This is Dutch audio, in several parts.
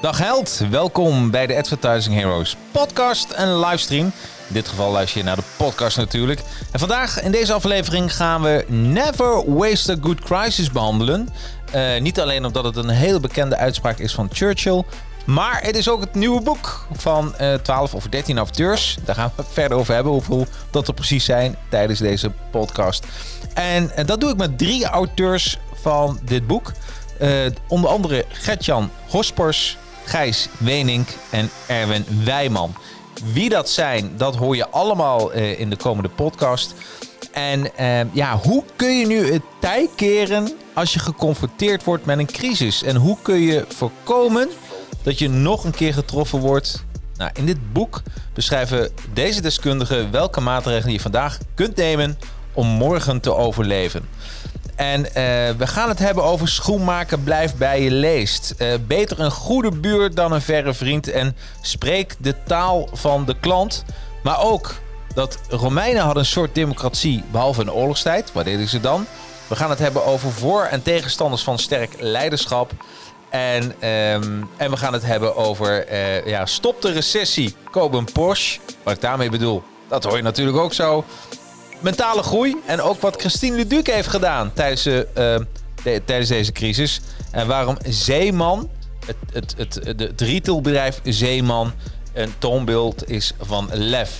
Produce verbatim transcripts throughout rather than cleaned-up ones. Dag held, welkom bij de Advertising Heroes podcast en livestream. In dit geval luister je naar de podcast natuurlijk. En vandaag in deze aflevering gaan we Never Waste a Good Crisis behandelen. Uh, niet alleen omdat het een heel bekende uitspraak is van Churchill, maar het is ook het nieuwe boek van uh, twaalf of dertien auteurs. Daar gaan we het verder over hebben, hoeveel dat er precies zijn tijdens deze podcast. En uh, dat doe ik met drie auteurs van dit boek. Uh, onder andere Gert-Jan Hospers, Gijs Wenink en Erwin Wijman. Wie dat zijn, dat hoor je allemaal uh, in de komende podcast. En uh, ja, hoe kun je nu het tij keren als je geconfronteerd wordt met een crisis? En hoe kun je voorkomen dat je nog een keer getroffen wordt? Nou, in dit boek beschrijven deze deskundigen welke maatregelen je vandaag kunt nemen om morgen te overleven. En uh, we gaan het hebben over schoenmaken blijft bij je leest. Uh, beter een goede buur dan een verre vriend. En spreek de taal van de klant. Maar ook dat Romeinen hadden een soort democratie, behalve in oorlogstijd. Wat deden ze dan? We gaan het hebben over voor- en tegenstanders van sterk leiderschap. En, um, en we gaan het hebben over uh, ja, stop de recessie, koop een Porsche. Wat ik daarmee bedoel, dat hoor je natuurlijk ook zo. Mentale groei en ook wat Christine le Duc heeft gedaan tijdens, uh, de, tijdens deze crisis. En waarom Zeeman, het, het, het, het retailbedrijf Zeeman, een toonbeeld is van lef.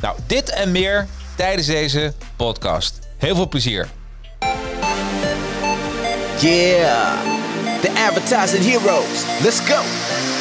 Nou, dit en meer tijdens deze podcast. Heel veel plezier. Yeah, the Advertising Heroes. Let's go.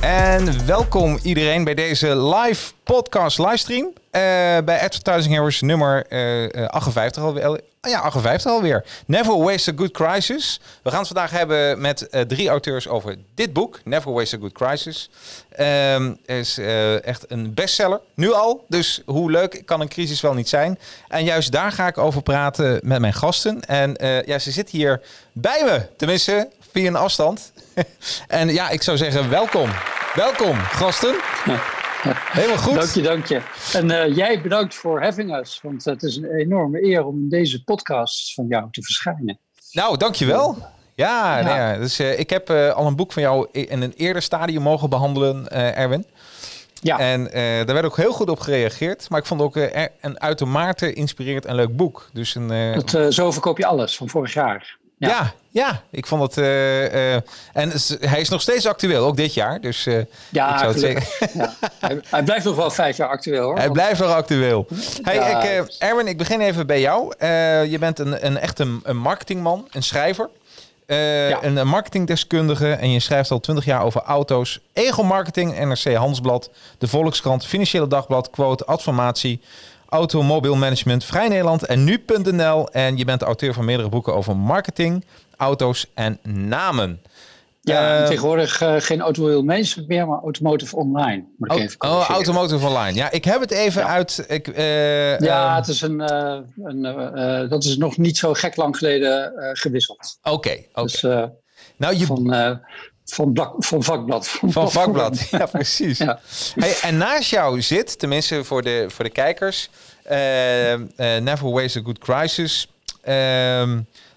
En welkom iedereen bij deze live podcast livestream uh, bij Advertising Heroes nummer uh, achtenvijftig alweer. Ja, achtenvijftig alweer. Never Waste a Good Crisis. We gaan het vandaag hebben met uh, drie auteurs over dit boek, Never Waste a Good Crisis. Um, is uh, echt een bestseller, nu al. Dus hoe leuk kan een crisis wel niet zijn? En juist daar ga ik over praten met mijn gasten. En uh, ja, ze zit hier bij me, tenminste via een afstand. En ja, ik zou zeggen welkom. Welkom, gasten. Helemaal goed. Dank je, dank je. En uh, jij bedankt voor having us. Want het is een enorme eer om in deze podcast van jou te verschijnen. Nou, dank je wel. Ja, ja. Nou ja dus, uh, ik heb uh, al een boek van jou in een eerder stadium mogen behandelen, uh, Erwin. Ja. En uh, daar werd ook heel goed op gereageerd. Maar ik vond ook uh, er, een uitermate inspirerend en leuk boek. Dus een, uh, Dat, uh, zo verkoop je alles van vorig jaar. Ja. ja, ja, ik vond het... Uh, uh, en hij is nog steeds actueel, ook dit jaar. Dus, uh, ja, ik zou het zeggen. ja, hij, hij blijft nog wel vijf jaar actueel, hoor. Hij want... blijft nog actueel. Hey, ja. ik, uh, Erwin, ik begin even bij jou. Uh, je bent een, een, echt een, een marketingman, een schrijver. Uh, ja. Een marketingdeskundige. En je schrijft al twintig jaar over auto's. Ego Marketing, N R C Handelsblad, De Volkskrant, Financiële Dagblad, Quote, Adformatie, Automobiel Management, Vrij Nederland en nu punt n l. En je bent auteur van meerdere boeken over marketing, auto's en namen. Ja, uh, en tegenwoordig uh, geen Automobiel Management meer, maar Automotive Online. Moet ik even oh, Automotive Online. Ja, ik heb het even ja. uit... Ik, uh, ja, het is een, uh, een, uh, uh, dat is nog niet zo gek lang geleden uh, gewisseld. Oké, okay, oké. Okay. Dus, uh, nou, je... Van, uh, Van, blak, van vakblad. Van, van vakblad, ja precies. Ja. Hey, en naast jou zit, tenminste voor de, voor de kijkers, uh, uh, Never Waste a Good Crisis. Uh,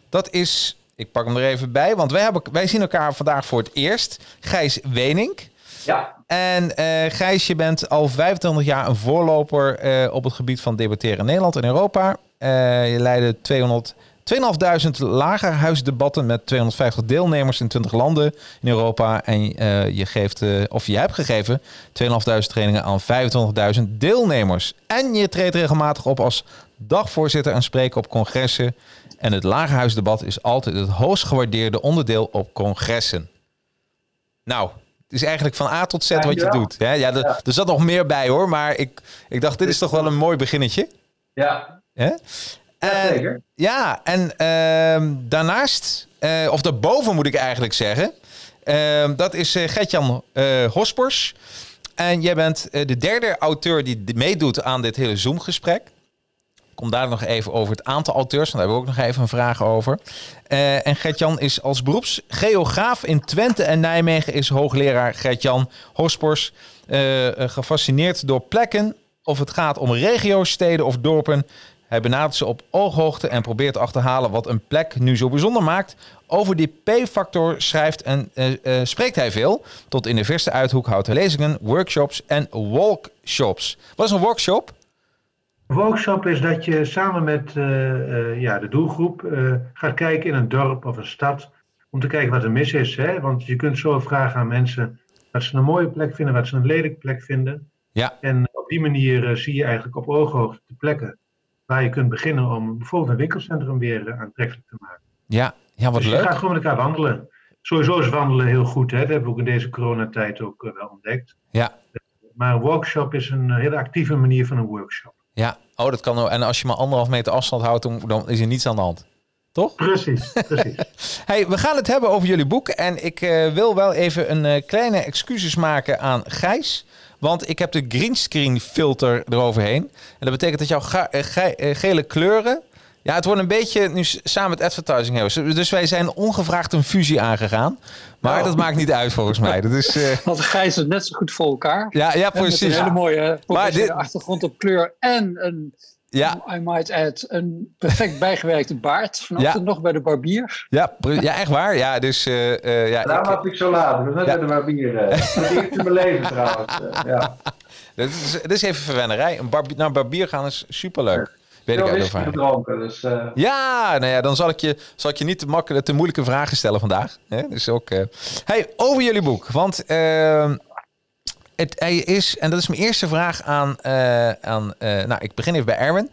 dat is, ik pak hem er even bij, want wij, hebben, wij zien elkaar vandaag voor het eerst. Gijs Wenink. Ja. En uh, Gijs, je bent al vijfentwintig jaar een voorloper uh, op het gebied van debatteren in Nederland en Europa. Uh, je leidde tweehonderd... tweeënvijftighonderd lagerhuisdebatten met tweehonderdvijftig deelnemers in twintig landen in Europa. En uh, je geeft, uh, of je hebt gegeven, tweeënvijftighonderd trainingen aan vijfentwintigduizend deelnemers. En je treedt regelmatig op als dagvoorzitter en spreker op congressen. En het lagerhuisdebat is altijd het hoogst gewaardeerde onderdeel op congressen. Nou, het is eigenlijk van A tot Z wat je doet. Ja, ja, er, er zat nog meer bij hoor, maar ik, ik dacht dit is toch wel een mooi beginnetje. Ja. Ja? Ja, zeker. En, ja, en uh, daarnaast, uh, of daarboven moet ik eigenlijk zeggen, uh, dat is uh, Gert-Jan uh, Hospers. En jij bent uh, de derde auteur die meedoet aan dit hele Zoom-gesprek. Ik kom daar nog even over het aantal auteurs, want daar hebben we ook nog even een vraag over. Uh, en Gert-Jan is als beroepsgeograaf in Twente en Nijmegen, is hoogleraar Gert-Jan Hospers uh, uh, gefascineerd door plekken, of het gaat om regio's, steden of dorpen. Hij benadert ze op ooghoogte en probeert te achterhalen wat een plek nu zo bijzonder maakt. Over die P-factor schrijft en uh, uh, spreekt hij veel. Tot in de verste uithoek houdt hij lezingen, workshops en walkshops. Wat is een workshop? Een workshop is dat je samen met uh, uh, ja, de doelgroep uh, gaat kijken in een dorp of een stad. Om te kijken wat er mis is. Hè? Want je kunt zo vragen aan mensen wat ze een mooie plek vinden, wat ze een lelijke plek vinden. Ja. En op die manier uh, zie je eigenlijk op ooghoogte de plekken waar je kunt beginnen om bijvoorbeeld een winkelcentrum weer aantrekkelijk te maken. Ja, ja wat dus leuk. Je gaat gewoon met elkaar wandelen. Sowieso is wandelen heel goed. Hè? Dat hebben we ook in deze coronatijd ook wel ontdekt. Ja. Maar een workshop is een hele actieve manier van een workshop. Ja, oh, dat kan ook. En als je maar anderhalf meter afstand houdt, dan is er niets aan de hand. Toch? Precies, precies. Hey, we gaan het hebben over jullie boek. En ik uh, wil wel even een uh, kleine excuses maken aan Gijs. Want ik heb de greenscreen filter eroverheen. En dat betekent dat jouw ga- ge- gele kleuren... Ja, het wordt een beetje nu samen met Advertising Heroes. Dus wij zijn ongevraagd een fusie aangegaan. Maar oh. dat maakt niet uit volgens mij. Dat is, uh... Want Gijs is net zo goed voor elkaar. Ja, ja precies. En met een hele mooie maar dit... achtergrond op kleur en een... Ja. I might add, een perfect bijgewerkte baard. Vanochtend ja. nog bij de barbier. Ja, ja echt waar. Ja, dus, uh, uh, ja, daarom had ik zo laat. Dus net ja. bij de barbier. Uh. Dat is mijn leven trouwens. Uh, ja. dat, is, dat is even verwennerij. Een barbier, nou, barbier gaan is superleuk. Weet ik uit ervaring. Gedronken, dus, uh... Ja, nou ja, dan zal ik je, zal ik je niet te, makkelijk, te moeilijke vragen stellen vandaag. Hè? Dus ook, uh... hey, over jullie boek. Want... Uh... Het, hij is, en dat is mijn eerste vraag aan... Uh, aan uh, nou, ik begin even bij Erwin.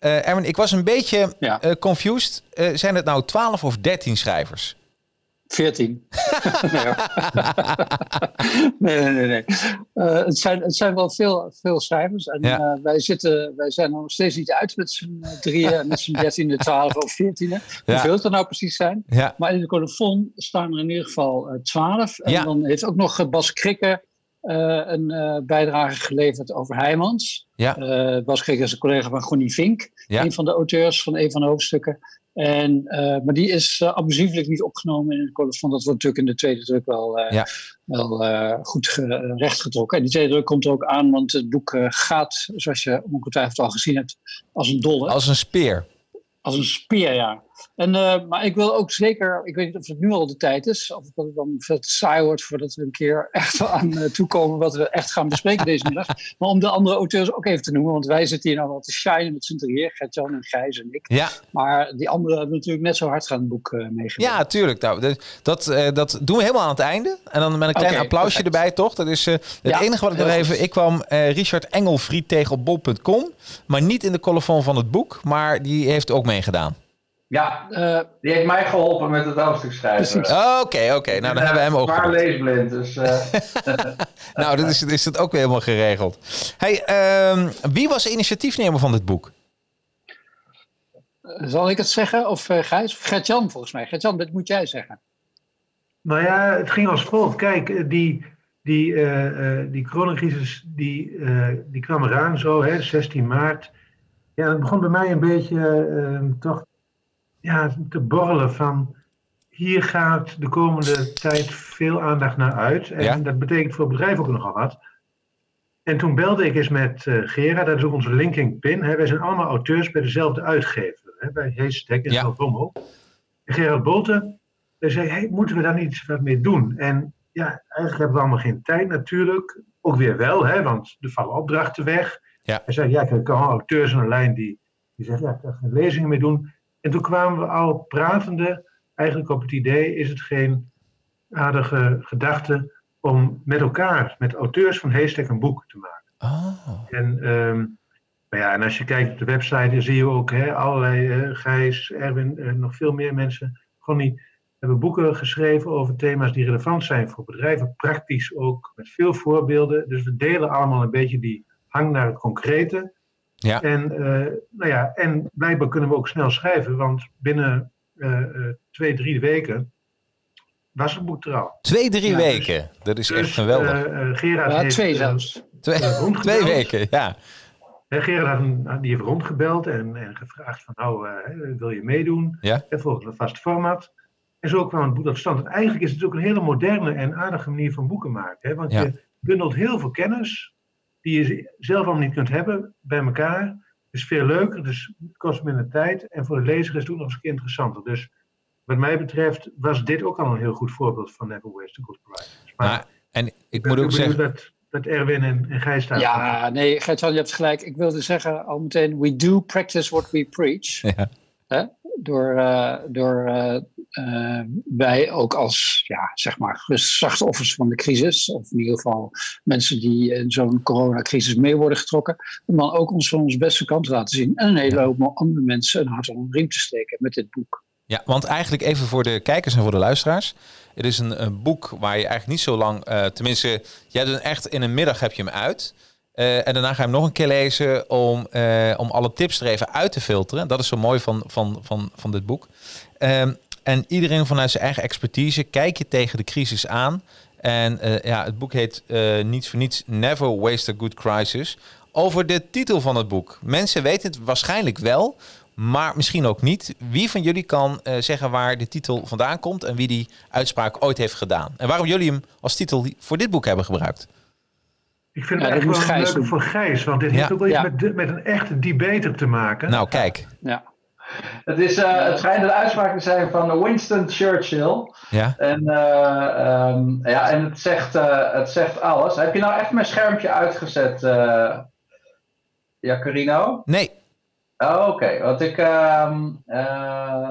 Uh, Erwin, ik was een beetje ja. uh, confused. Uh, zijn het nou twaalf of dertien schrijvers? veertien. nee, nee, nee. nee. Uh, het, zijn, het zijn wel veel, veel schrijvers. En ja. uh, wij, zitten, wij zijn nog steeds niet uit met z'n drieën, met z'n dertiende, twaalf of veertiende. Ja. Hoeveel het er nou precies zijn. Ja. Maar in de colofon staan er in ieder geval twaalf. En ja. dan heeft ook nog Bas Krikke... Uh, een uh, bijdrage geleverd over Heijmans. Ja. Uh, Bas Krikke is een collega van Gonnie Vink. Ja. Een van de auteurs van een van de hoofdstukken. En, uh, maar die is uh, abusieflijk niet opgenomen in het colofon. Dat wordt natuurlijk in de tweede druk wel, uh, ja. wel uh, goed ge- rechtgetrokken. En die tweede druk komt er ook aan, want het boek uh, gaat, zoals je ongetwijfeld al gezien hebt, als een dolle. Als een speer. Als een speer, ja. En, uh, maar ik wil ook zeker, ik weet niet of het nu al de tijd is, of dat het dan veel te saai wordt voordat we een keer echt aan uh, toekomen wat we echt gaan bespreken deze middag. Maar om de andere auteurs ook even te noemen, want wij zitten hier nou wel te shinen met z'n drieën, Gert-Jan en Gijs en ik. Ja. Maar die anderen hebben natuurlijk net zo hard gaan het boek uh, meegedaan. Ja, tuurlijk. Nou, dat, uh, dat doen we helemaal aan het einde. En dan met een klein okay, applausje perfect. Erbij, toch? Dat is uh, het ja, enige wat ik nog even... Ik kwam uh, Richard Engelfried tegen op bol punt com, maar niet in de colofon van het boek, maar die heeft ook meegedaan. Ja, uh, die heeft mij geholpen met het hoofdstuk schrijven. Oké, oh, oké. Okay, okay. Nou, dan uh, hebben we hem ook. Maar leesblind, dus... Uh, nou, dat is, is dat ook weer helemaal geregeld. Hey, um, wie was de initiatiefnemer van dit boek? Zal ik het zeggen? Of uh, Gijs? Of Gert-Jan, volgens mij. Gert-Jan, dat moet jij zeggen. Nou ja, het ging als volgt. Kijk, die, die, uh, uh, die coronacrisis die, uh, die kwam eraan zo, hè, zestien maart. Ja, dat begon bij mij een beetje uh, toch... Ja, te borrelen van hier gaat de komende tijd veel aandacht naar uit. En ja. dat betekent voor het bedrijf ook nogal wat. En toen belde ik eens met uh, Gerard, dat is ook onze linking pin. Hè. Wij zijn allemaal auteurs bij dezelfde uitgever, hè, bij Haystack en ja. Homo. En Gerard Bolten, hij zei, hey, moeten we daar niet wat mee doen? En ja, eigenlijk hebben we allemaal geen tijd natuurlijk. Ook weer wel, hè, want er vallen opdrachten weg. Ja. Hij zei, ja, ik heb allemaal auteurs in een lijn die, die zeggen, ja, ik ga geen lezingen meer doen. En toen kwamen we al pratende eigenlijk op het idee, is het geen aardige gedachte om met elkaar, met auteurs van Haystack, een boek te maken. Oh. En, um, maar ja, en als je kijkt op de website, dan zie je ook hè, allerlei, hè, Gijs, Erwin, eh, nog veel meer mensen, Gonnie, hebben boeken geschreven over thema's die relevant zijn voor bedrijven, praktisch ook, met veel voorbeelden. Dus we delen allemaal een beetje die hang naar het concrete. Ja. En, uh, nou ja, en blijkbaar kunnen we ook snel schrijven, want binnen uh, twee, drie weken was het boek er al. Twee, drie ja, weken, dus, dat is dus, echt geweldig. Uh, uh, Gerard ja, heeft, twee zelfs. Twee, twee weken, ja. He, Gerard had een, die heeft rondgebeld en, en gevraagd van nou, uh, wil je meedoen? Ja. En volgens een vast format. En zo kwam het boek tot stand. En eigenlijk is het ook een hele moderne en aardige manier van boeken maken. Hè? Want ja. je bundelt heel veel kennis die je zelf allemaal niet kunt hebben, bij elkaar. Het is veel leuker, dus het kost minder tijd. En voor de lezer is het ook nog eens een keer interessanter. Dus wat mij betreft was dit ook al een heel goed voorbeeld van Never Waste a Good Crisis. Maar nou, en ik, ik moet ook zeggen dat, dat Erwin en, en Gijs daar. Ja, nee, Gert-Jan, je hebt gelijk. Ik wilde zeggen al meteen, we do practice what we preach. Ja. Hè? Door, uh, door uh, uh, wij ook als ja, zeg maar, slachtoffers van de crisis, of in ieder geval mensen die in zo'n coronacrisis mee worden getrokken, om dan ook ons van onze beste kant te laten zien. En een hele hoop andere mensen een hart onder de riem te steken met dit boek. Ja, want eigenlijk even voor de kijkers en voor de luisteraars. Het is een, een boek waar je eigenlijk niet zo lang, uh, tenminste, jij doet echt in een middag heb je hem uit. Uh, en daarna ga je hem nog een keer lezen om, uh, om alle tips er even uit te filteren. Dat is zo mooi van, van, van, van dit boek. Uh, en iedereen vanuit zijn eigen expertise, kijk je tegen de crisis aan. En uh, ja, het boek heet uh, niets voor niets Never Waste a Good Crisis. Over de titel van het boek. Mensen weten het waarschijnlijk wel, maar misschien ook niet. Wie van jullie kan uh, zeggen waar de titel vandaan komt en wie die uitspraak ooit heeft gedaan? En waarom jullie hem als titel voor dit boek hebben gebruikt? Ik vind ja, het eigenlijk wel leuk voor Gijs, want dit ja. heeft ook wel iets ja. met, de, met een echte debater te maken. Nou, kijk. Ja. Het, is, uh, het schijnt een uitspraak te zijn van Winston Churchill. Ja. En, uh, um, ja, en het, zegt, uh, het zegt alles. Heb je nou echt mijn schermpje uitgezet, uh, Jacarino? Nee. Oh, oké. Okay. Want ik... Um, uh,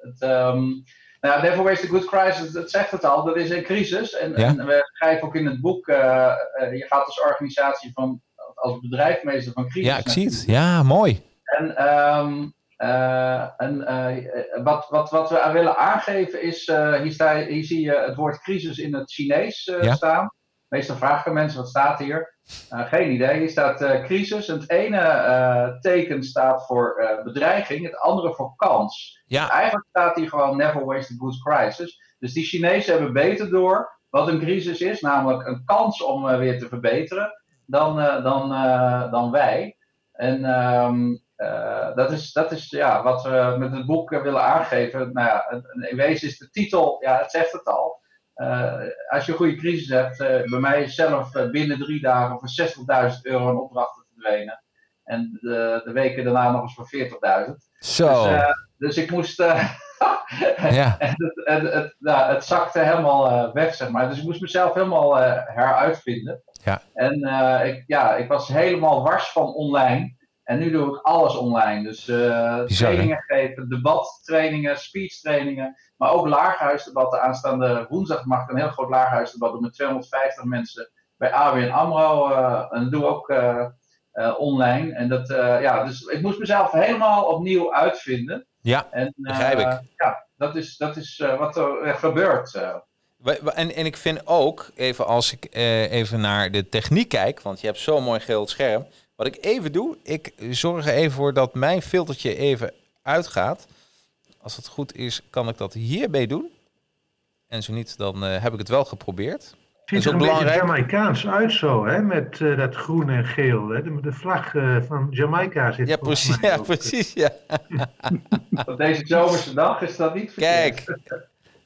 het, um, nou, Never Waste a Good Crisis, dat zegt het al, dat is een crisis. En, ja. en we schrijven ook in het boek, uh, uh, je gaat als organisatie van, als bedrijfmeester van crisis. Ja, ik zie het. Ja, mooi. En, um, uh, en uh, wat, wat, wat we willen aangeven is, uh, hier, sta, hier zie je het woord crisis in het Chinees uh, ja. staan. Meestal vragen mensen, wat staat hier? Uh, geen idee. Hier staat uh, crisis. En het ene uh, teken staat voor uh, bedreiging, het andere voor kans. Ja. Eigenlijk staat hier gewoon Never Waste a Good Crisis. Dus die Chinezen hebben beter door wat een crisis is, namelijk een kans om uh, weer te verbeteren, dan, uh, dan, uh, dan wij. En um, uh, dat is, dat is ja, wat we met het boek uh, willen aangeven. Nou ja, in wezen is de titel, ja, het zegt het al. Uh, als je een goede crisis hebt, uh, bij mij is zelf uh, binnen drie dagen voor zestigduizend euro een opdrachten verdwenen. En de, de weken daarna nog eens voor veertigduizend. Zo. Dus, uh, dus ik moest... Uh, ja. en het, het, het, nou, het zakte helemaal uh, weg, zeg maar. Dus ik moest mezelf helemaal uh, heruitvinden. Ja. En uh, ik, ja, ik was helemaal wars van online. En nu doe ik alles online. Dus uh, Bizar, trainingen hè? Geven, debattrainingen, speechtrainingen. Maar ook lagerhuisdebatten. Aanstaande woensdag mag ik een heel groot lagerhuisdebat doen met tweehonderdvijftig mensen bij A B N AMRO. Uh, en dat doe ik ook uh, uh, online. En dat, uh, ja, dus ik moest mezelf helemaal opnieuw uitvinden. Ja, en, uh, begrijp ik. Ja, dat is, dat is uh, wat er uh, gebeurt. Uh. En, en ik vind ook, even als ik uh, even naar de techniek kijk, want je hebt zo'n mooi geel scherm. Wat ik even doe, ik zorg er even voor dat mijn filtertje even uitgaat. Als het goed is, kan ik dat hiermee doen. En zo niet, dan uh, heb ik het wel geprobeerd. Het ziet er een belangrijk. beetje Jamaicaans uit zo, hè? Met uh, dat groen en geel. Hè? De, de vlag uh, van Jamaica zit. Ja, precies. Ja, precies ja. Op deze zomerse dag is dat niet verkeerd. Kijk.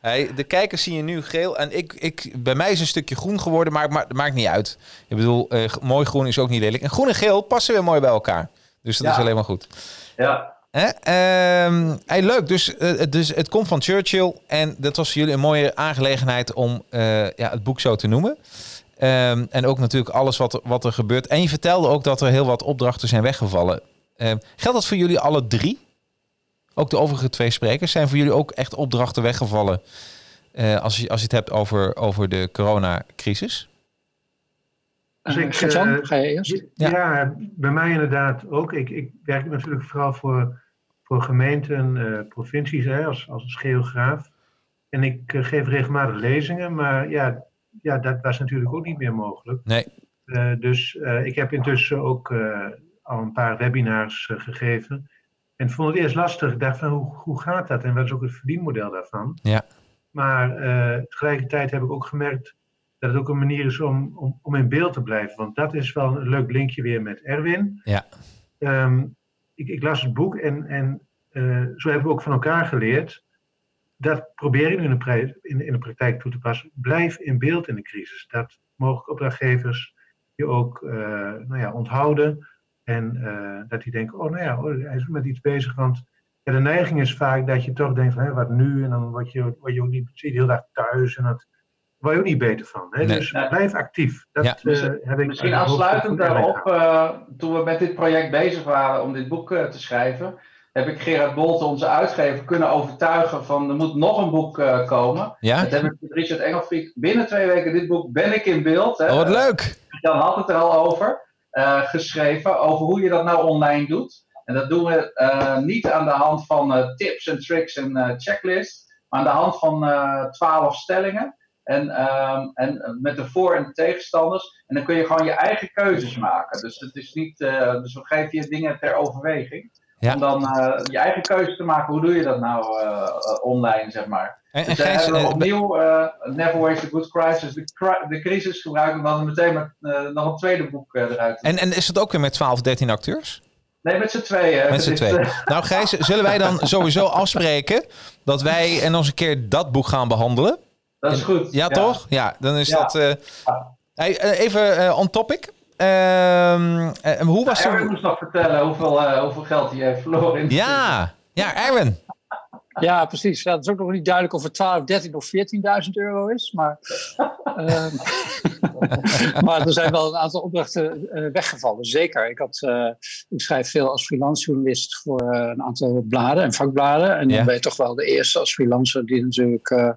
Hey, de kijkers zien je nu geel en ik, ik, bij mij is een stukje groen geworden, maar het maakt niet uit. Ik bedoel, eh, mooi groen is ook niet lelijk. En groen en geel passen weer mooi bij elkaar. Dus dat ja. is alleen maar goed. Ja. Hè? Um, hey, leuk, dus, uh, dus het komt van Churchill en dat was voor jullie een mooie aangelegenheid om uh, ja, het boek zo te noemen. Um, en ook natuurlijk alles wat er, wat er gebeurt. En je vertelde ook dat er heel wat opdrachten zijn weggevallen. Um, geldt dat voor jullie alle drie? Ook de overige twee sprekers. Zijn voor jullie ook echt opdrachten weggevallen uh, als, je, als je het hebt over, over de coronacrisis? Dus ik, Gert-Jan, ga je eerst? Ja, ja, bij mij inderdaad ook. Ik, ik werk natuurlijk vooral voor, voor gemeenten, uh, provincies hè, als, als geograaf. En ik uh, geef regelmatig lezingen, maar ja, ja, dat was natuurlijk ook niet meer mogelijk. Nee. Uh, dus uh, ik heb intussen ook uh, al een paar webinars uh, gegeven. En vond het eerst lastig. Ik dacht van, hoe, hoe gaat dat? En wat is ook het verdienmodel daarvan? Ja. Maar uh, tegelijkertijd heb ik ook gemerkt dat het ook een manier is om, om, om in beeld te blijven. Want dat is wel een leuk linkje weer met Erwin. Ja. Um, ik, ik las het boek en, en uh, zo hebben we ook van elkaar geleerd. Dat probeer ik nu in de, in, in de praktijk toe te passen. Blijf in beeld in de crisis. Dat mogen opdrachtgevers je ook uh, nou ja, onthouden. En uh, dat die denken, oh nou ja, oh, hij is met iets bezig. Want ja, de neiging is vaak dat je toch denkt van, hé, wat nu? En dan word je, word je ook niet zit je heel dag thuis en dat... Daar word je ook niet beter van. Hè? Nee. Dus blijf actief. Dat, ja. uh, heb ik Misschien afsluitend daarop, uh, toen we met dit project bezig waren om dit boek uh, te schrijven, heb ik Gerard Bolten, onze uitgever, kunnen overtuigen van er moet nog een boek uh, komen. Ja? Dat heb ik met Richard Engelfried. Binnen twee weken dit boek Ben ik in beeld. Hè? Oh, wat leuk! Dan had het er al over uh, geschreven, over hoe je dat nou online doet. En dat doen we uh, niet aan de hand van uh, tips en tricks en uh, checklists, maar aan de hand van twaalf uh, stellingen. En, um, en met de voor- en tegenstanders. En dan kun je gewoon je eigen keuzes maken. Dus het is niet. Uh, dus we geven je dingen ter overweging. Ja. Om dan uh, je eigen keuze te maken. Hoe doe je dat nou uh, uh, online, zeg maar? En, dus dan hebben we opnieuw uh, Never Waste a Good Crisis. De, cri- de crisis gebruiken. En dan meteen met, uh, nog een tweede boek uh, eruit. En, en is het ook weer met twaalf, dertien acteurs? Nee, met z'n tweeën. Met z'n tweeën. Nou, Gijs, zullen wij dan sowieso afspreken dat wij en ons een keer dat boek gaan behandelen? Dat is goed. Ja, ja, toch? Ja, dan is ja. dat... Uh, even uh, on topic. Uh, uh, hoe was ja, Erwin toen... moest nog vertellen hoeveel, uh, hoeveel geld hij heeft verloren. In ja, ja, Erwin. Ja, precies. Ja, het is ook nog niet duidelijk of het twaalf, dertien of veertienduizend euro is. Maar, uh, maar er zijn wel een aantal opdrachten uh, weggevallen. Zeker. Ik, had, uh, ik schrijf veel als freelancejournalist voor uh, een aantal bladen en vakbladen. En ja. dan ben je toch wel de eerste als freelancer die natuurlijk uh,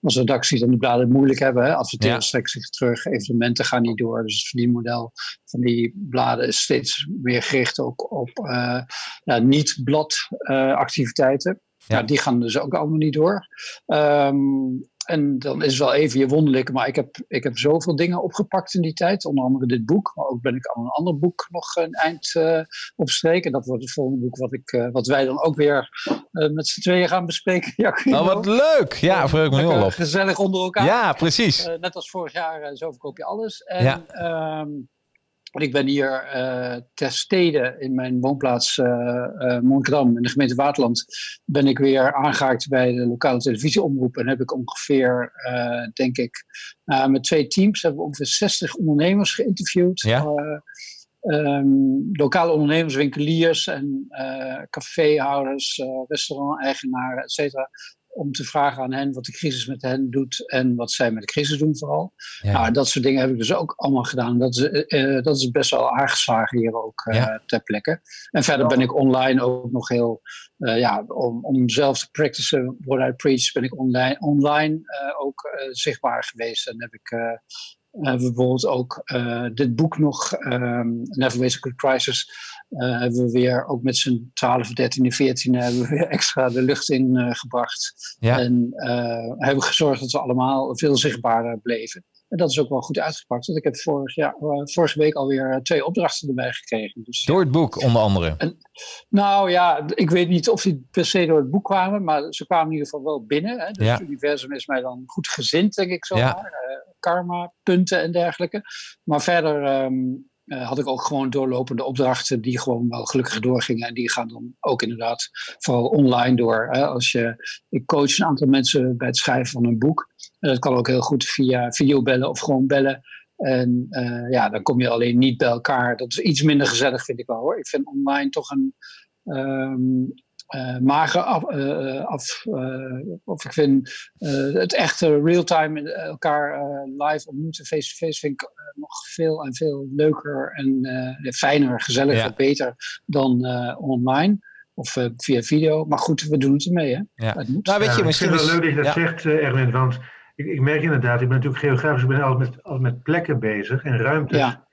als redactie dan de bladen het moeilijk hebben. Hè? Adverteerders trekken zich terug, evenementen gaan niet door. Dus het verdienmodel van die bladen is steeds meer gericht ook op uh, ja, niet-bladactiviteiten. Uh, Ja. Nou, die gaan dus ook allemaal niet door. Um, en dan is het wel even je wonderlijke. Maar ik heb, ik heb zoveel dingen opgepakt in die tijd. Onder andere dit boek. Maar ook ben ik aan een ander boek nog een eind uh, op streek. En dat wordt het volgende boek wat, ik, uh, wat wij dan ook weer uh, met z'n tweeën gaan bespreken. Jacquino. Nou, wat leuk. Ja, vreug me heel op. Gezellig onder elkaar. Ja, precies. Uh, net als vorig jaar, uh, zo verkoop je alles. En, ja. Um, Ik ben hier uh, ter stede in mijn woonplaats uh, uh, Monnickendam in de gemeente Waterland. Ben ik weer aangehaakt bij de lokale televisieomroep. En heb ik ongeveer, uh, denk ik, uh, met twee teams hebben we ongeveer zestig ondernemers geïnterviewd. Ja. Uh, um, lokale ondernemers, winkeliers en uh, caféhouders, uh, restauranteigenaren, et cetera. Om te vragen aan hen wat de crisis met hen doet en wat zij met de crisis doen vooral. Ja. Nou, dat soort dingen heb ik dus ook allemaal gedaan. Dat is, uh, dat is best wel aangeslagen hier ook uh, ja. ter plekke. En verder ben ik online ook nog heel... Uh, ja, om, om zelf te practicen what I preach ben ik online, online uh, ook uh, zichtbaar geweest. En heb ik... Uh, We hebben bijvoorbeeld ook uh, dit boek nog, um, Never Waste a Good Crisis, uh, hebben we weer ook met z'n twaalf, dertien en veertien hebben we weer extra de lucht in uh, gebracht. Ja. En uh, hebben gezorgd dat ze allemaal veel zichtbaarder bleven. En dat is ook wel goed uitgepakt. Want ik heb vorig jaar, uh, vorige week alweer twee opdrachten erbij gekregen. Dus, door het boek onder andere? En, nou ja, ik weet niet of die per se door het boek kwamen. Maar ze kwamen in ieder geval wel binnen. Hè. Dus ja. Het universum is mij dan goed gezind, denk ik zomaar. Ja. Uh, karma, punten en dergelijke. Maar verder um, uh, had ik ook gewoon doorlopende opdrachten die gewoon wel gelukkig doorgingen. En die gaan dan ook inderdaad vooral online door. Hè. Als je, ik coach een aantal mensen bij het schrijven van een boek. En dat kan ook heel goed via videobellen of gewoon bellen. En uh, ja, dan kom je alleen niet bij elkaar. Dat is iets minder gezellig, vind ik wel hoor. Ik vind online toch een um, uh, mager af... Uh, af uh, of ik vind uh, het echte real-time elkaar uh, live ontmoeten, face-to-face, vind ik uh, nog veel en veel leuker en uh, fijner, gezelliger, ja. beter dan uh, online. Of uh, via video. Maar goed, we doen het ermee. Hè? Ja. Het moet. Nou, weet je, ja, ik vind het wel leuk dat je dat ja. zegt, uh, Erwin. Want ik, ik merk inderdaad, ik ben natuurlijk geografisch, ik ben altijd met, altijd met plekken bezig en ruimtes. Ja.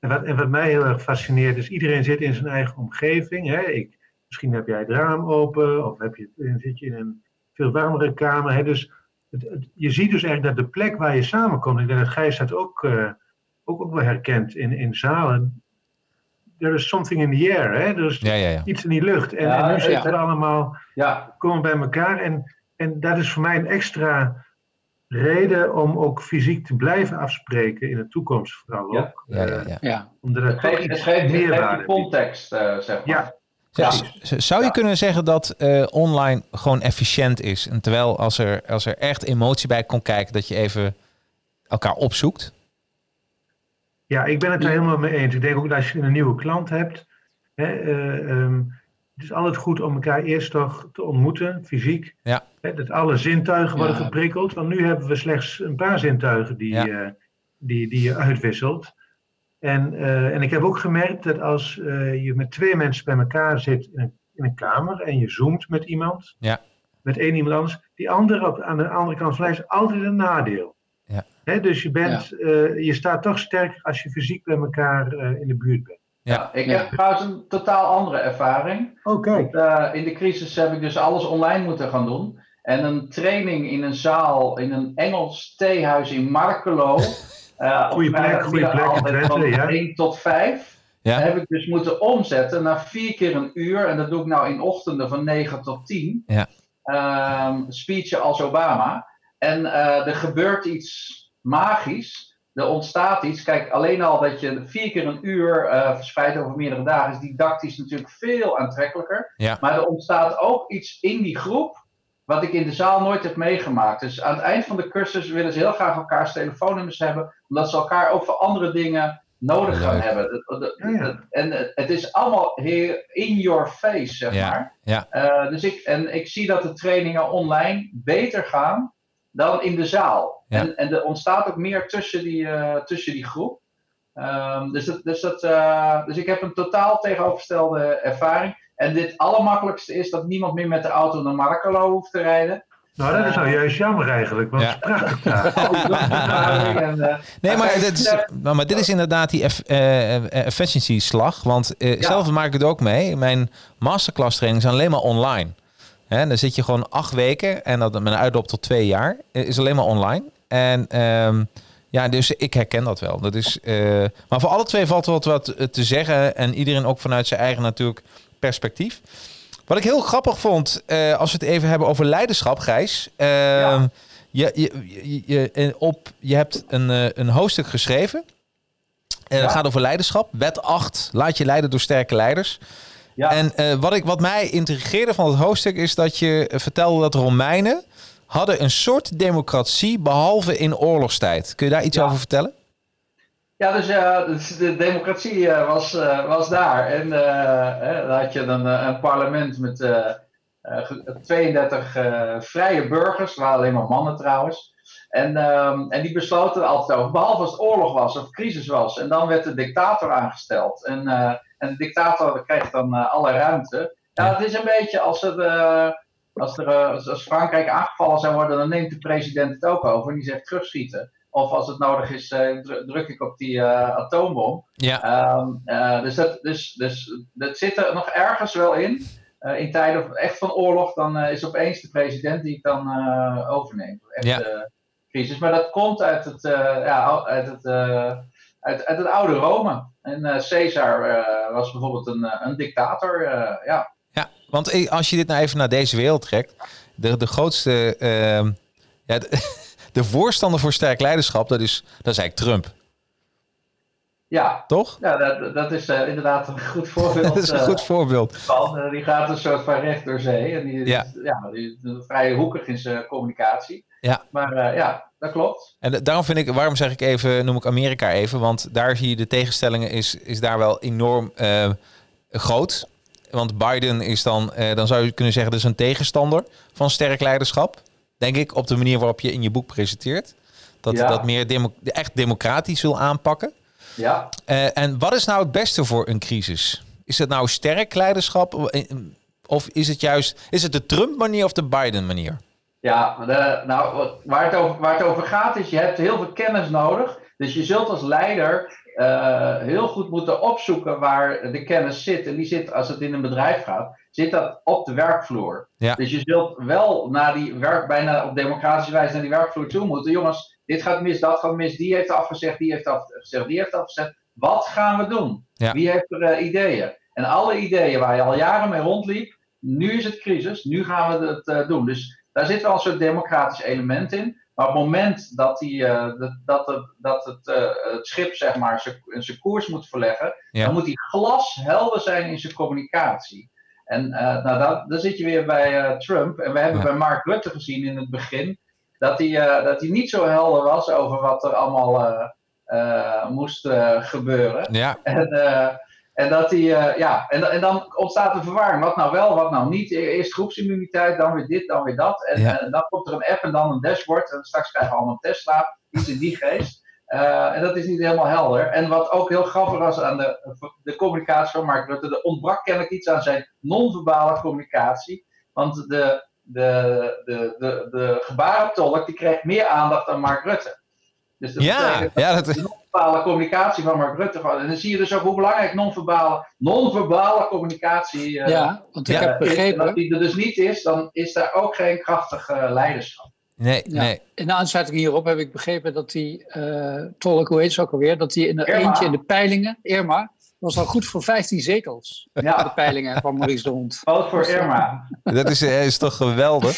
En, wat, en wat mij heel erg fascineert is, iedereen zit in zijn eigen omgeving. Hè? Ik, misschien heb jij het raam open of heb je, zit je in een veel warmere kamer. Hè? Dus het, het, je ziet dus eigenlijk dat de plek waar je samenkomt, ik denk dat Gijs dat ook, uh, ook, ook wel herkent in, in zalen. There is something in the air, hè? Er is ja, ja, ja. iets in die lucht. En, ja, en nu zitten we ja. allemaal ja. komen bij elkaar. En, en dat is voor mij een extra reden om ook fysiek te blijven afspreken in de toekomst, vooral ja. ook. Ja, ja, ja. Ja. Omdat het geeft ge- ge- ge- de context, uh, zeg maar. Ja. Ja. Zou je ja. kunnen zeggen dat uh, online gewoon efficiënt is? En terwijl als er, als er echt emotie bij komt kijken, dat je even elkaar opzoekt? Ja, ik ben het daar helemaal mee eens. Ik denk ook dat als je een nieuwe klant hebt, hè, uh, um, het is altijd goed om elkaar eerst toch te ontmoeten, fysiek. Ja. Hè, dat alle zintuigen worden ja. geprikkeld. Want nu hebben we slechts een paar zintuigen die, ja. uh, die, die je uitwisselt. En, uh, en ik heb ook gemerkt dat als uh, je met twee mensen bij elkaar zit in een, in een kamer en je zoomt met iemand, ja. met één iemand anders, die andere op, aan de andere kant van de lijn is altijd een nadeel. Ja. He, dus je, bent, ja. uh, je staat toch sterker als je fysiek bij elkaar uh, in de buurt bent. Ja, ik heb ja. trouwens een totaal andere ervaring. Oh, kijk. Uh, in de crisis heb ik dus alles online moeten gaan doen. En een training in een zaal, in een Engels theehuis in Markelo. Uh, goeie plek, goeie plek. Al, Twente, van ja. één tot vijf. Ja. Heb ik dus moeten omzetten naar vier keer een uur. En dat doe ik nou in ochtenden van negen tot tien. Ja. Uh, speechen als Obama. En uh, er gebeurt iets magisch. Er ontstaat iets. Kijk, alleen al dat je vier keer een uur uh, verspreidt over meerdere dagen is didactisch natuurlijk veel aantrekkelijker. Ja. Maar er ontstaat ook iets in die groep wat ik in de zaal nooit heb meegemaakt. Dus aan het eind van de cursus willen ze heel graag elkaars telefoonnummers hebben, omdat ze elkaar ook voor andere dingen nodig gaan hebben. Dat, dat, ja, ja. Dat, en het is allemaal heel in your face, zeg ja. maar. Ja. Uh, dus ik, en ik zie dat de trainingen online beter gaan dan in de zaal. Ja. En, en er ontstaat ook meer tussen die, uh, tussen die groep. Um, dus, dat, dus, dat, uh, dus ik heb een totaal tegenovergestelde ervaring. En dit allermakkelijkste is dat niemand meer met de auto naar Markelo hoeft te rijden. Nou, dat is nou juist jammer eigenlijk. Want ja. het is prachtig daar. Nee, maar, dit is, maar dit is inderdaad die eff, uh, efficiency slag. Want uh, ja. zelf maak ik het ook mee. Mijn masterclass trainingen zijn alleen maar online. He, dan zit je gewoon acht weken en dat met een uitloop tot twee jaar is alleen maar online. En um, ja, dus ik herken dat wel. Dat is, uh, maar voor alle twee valt wat, wat te zeggen en iedereen ook vanuit zijn eigen natuurlijk perspectief. Wat ik heel grappig vond, uh, als we het even hebben over leiderschap, Gijs. Uh, ja. je, je, je, je, op, je hebt een, uh, een hoofdstuk geschreven. Uh, ja. Het gaat over leiderschap. wet acht, laat je leiden door sterke leiders. Ja. En uh, wat, ik, wat mij intrigeerde van het hoofdstuk is dat je vertelde dat Romeinen hadden een soort democratie behalve in oorlogstijd. Kun je daar iets ja. over vertellen? Ja, dus uh, de democratie uh, was, uh, was daar. En uh, eh, dan had je dan uh, een parlement met uh, uh, tweeëndertig uh, vrije burgers. Het waren alleen maar mannen trouwens. En, uh, en die besloten er altijd over, behalve als het oorlog was of crisis was. En dan werd de dictator aangesteld. En... Uh, En de dictator krijgt dan uh, alle ruimte. Ja, het is een beetje als, het, uh, als, er, uh, als Frankrijk aangevallen zou worden, dan neemt de president het ook over. En die zegt terugschieten. Of als het nodig is, uh, druk ik op die uh, atoombom. Ja. Um, uh, dus, dat, dus, dus dat zit er nog ergens wel in. Uh, in tijden echt van oorlog, dan uh, is opeens de president die het dan uh, overneemt. Echt ja. uh, crisis. Maar dat komt uit het, uh, ja, uit het, uh, uit, uit het oude Rome. En uh, Caesar uh, was bijvoorbeeld een, een dictator, uh, ja. Ja, want als je dit nou even naar deze wereld trekt, de, de grootste, uh, ja, de, de voorstander voor sterk leiderschap, dat is, dat is eigenlijk Trump. Ja. Toch? Ja, dat, dat is uh, inderdaad een goed voorbeeld. Dat is een uh, goed voorbeeld. Van, uh, die gaat een soort van recht door zee en die, ja. Is, ja, die is vrij hoekig in zijn communicatie. Ja. Maar uh, ja, dat klopt. En daarom vind ik, waarom zeg ik even, noem ik Amerika even, want daar zie je de tegenstellingen is, is daar wel enorm uh, groot. Want Biden is dan, uh, dan zou je kunnen zeggen, dat is een tegenstander van sterk leiderschap. Denk ik, op de manier waarop je in je boek presenteert. Dat ja. dat meer demo, echt democratisch wil aanpakken. Ja. Uh, en wat is nou het beste voor een crisis? Is dat nou sterk leiderschap? Of is het juist, is het de Trump-manier of de Biden-manier? Ja, de, nou, waar het, over, waar het over gaat is, je hebt heel veel kennis nodig. Dus je zult als leider uh, heel goed moeten opzoeken waar de kennis zit. En die zit, als het in een bedrijf gaat, zit dat op de werkvloer. Ja. Dus je zult wel naar die werk, bijna op democratische wijze naar die werkvloer toe moeten. Jongens, dit gaat mis, dat gaat mis, die heeft afgezegd, die heeft afgezegd, die heeft afgezegd. Wat gaan we doen? Ja. Wie heeft er uh, ideeën? En alle ideeën waar je al jaren mee rondliep, nu is het crisis, nu gaan we het uh, doen. Dus daar zit wel een soort democratisch element in. Maar op het moment dat, die, uh, dat, dat, het, dat het, uh, het schip zeg maar, zijn koers moet verleggen, ja. dan moet hij glashelder zijn in zijn communicatie. En uh, nou, dat, dan zit je weer bij uh, Trump. En we hebben ja. bij Mark Rutte gezien in het begin dat hij, uh, dat hij niet zo helder was over wat er allemaal uh, uh, moest uh, gebeuren. Ja. En, uh, en, dat hij, uh, ja, en, en dan ontstaat de verwarring. Wat nou wel, wat nou niet. Eerst groepsimmuniteit, dan weer dit, dan weer dat. En, ja. en dan komt er een app en dan een dashboard. En straks krijgen we allemaal een Tesla. Iets in die geest. Uh, en dat is niet helemaal helder. En wat ook heel grappig was aan de, de communicatie van Mark Rutte, er ontbrak kennelijk iets aan zijn non-verbale communicatie. Want de, de, de, de, de gebarentolk die kreeg meer aandacht dan Mark Rutte. Dus dat ja, ja, dat... de non-verbale communicatie van Mark Rutte. En dan zie je dus ook hoe belangrijk non-verbale, non-verbale communicatie uh, ja, want ik uh, heb begrepen. En als die er dus niet is, dan is daar ook geen krachtig uh, leiderschap. Nee, ja. nee. In de aansluiting hierop heb ik begrepen dat die uh, tolk, hoe heet ze ook alweer, dat die in de eentje in de peilingen, Irma, was al goed voor vijftien zetels. Ja. De peilingen van Maurice de Hond. Ook voor Irma. Dat is, is toch geweldig.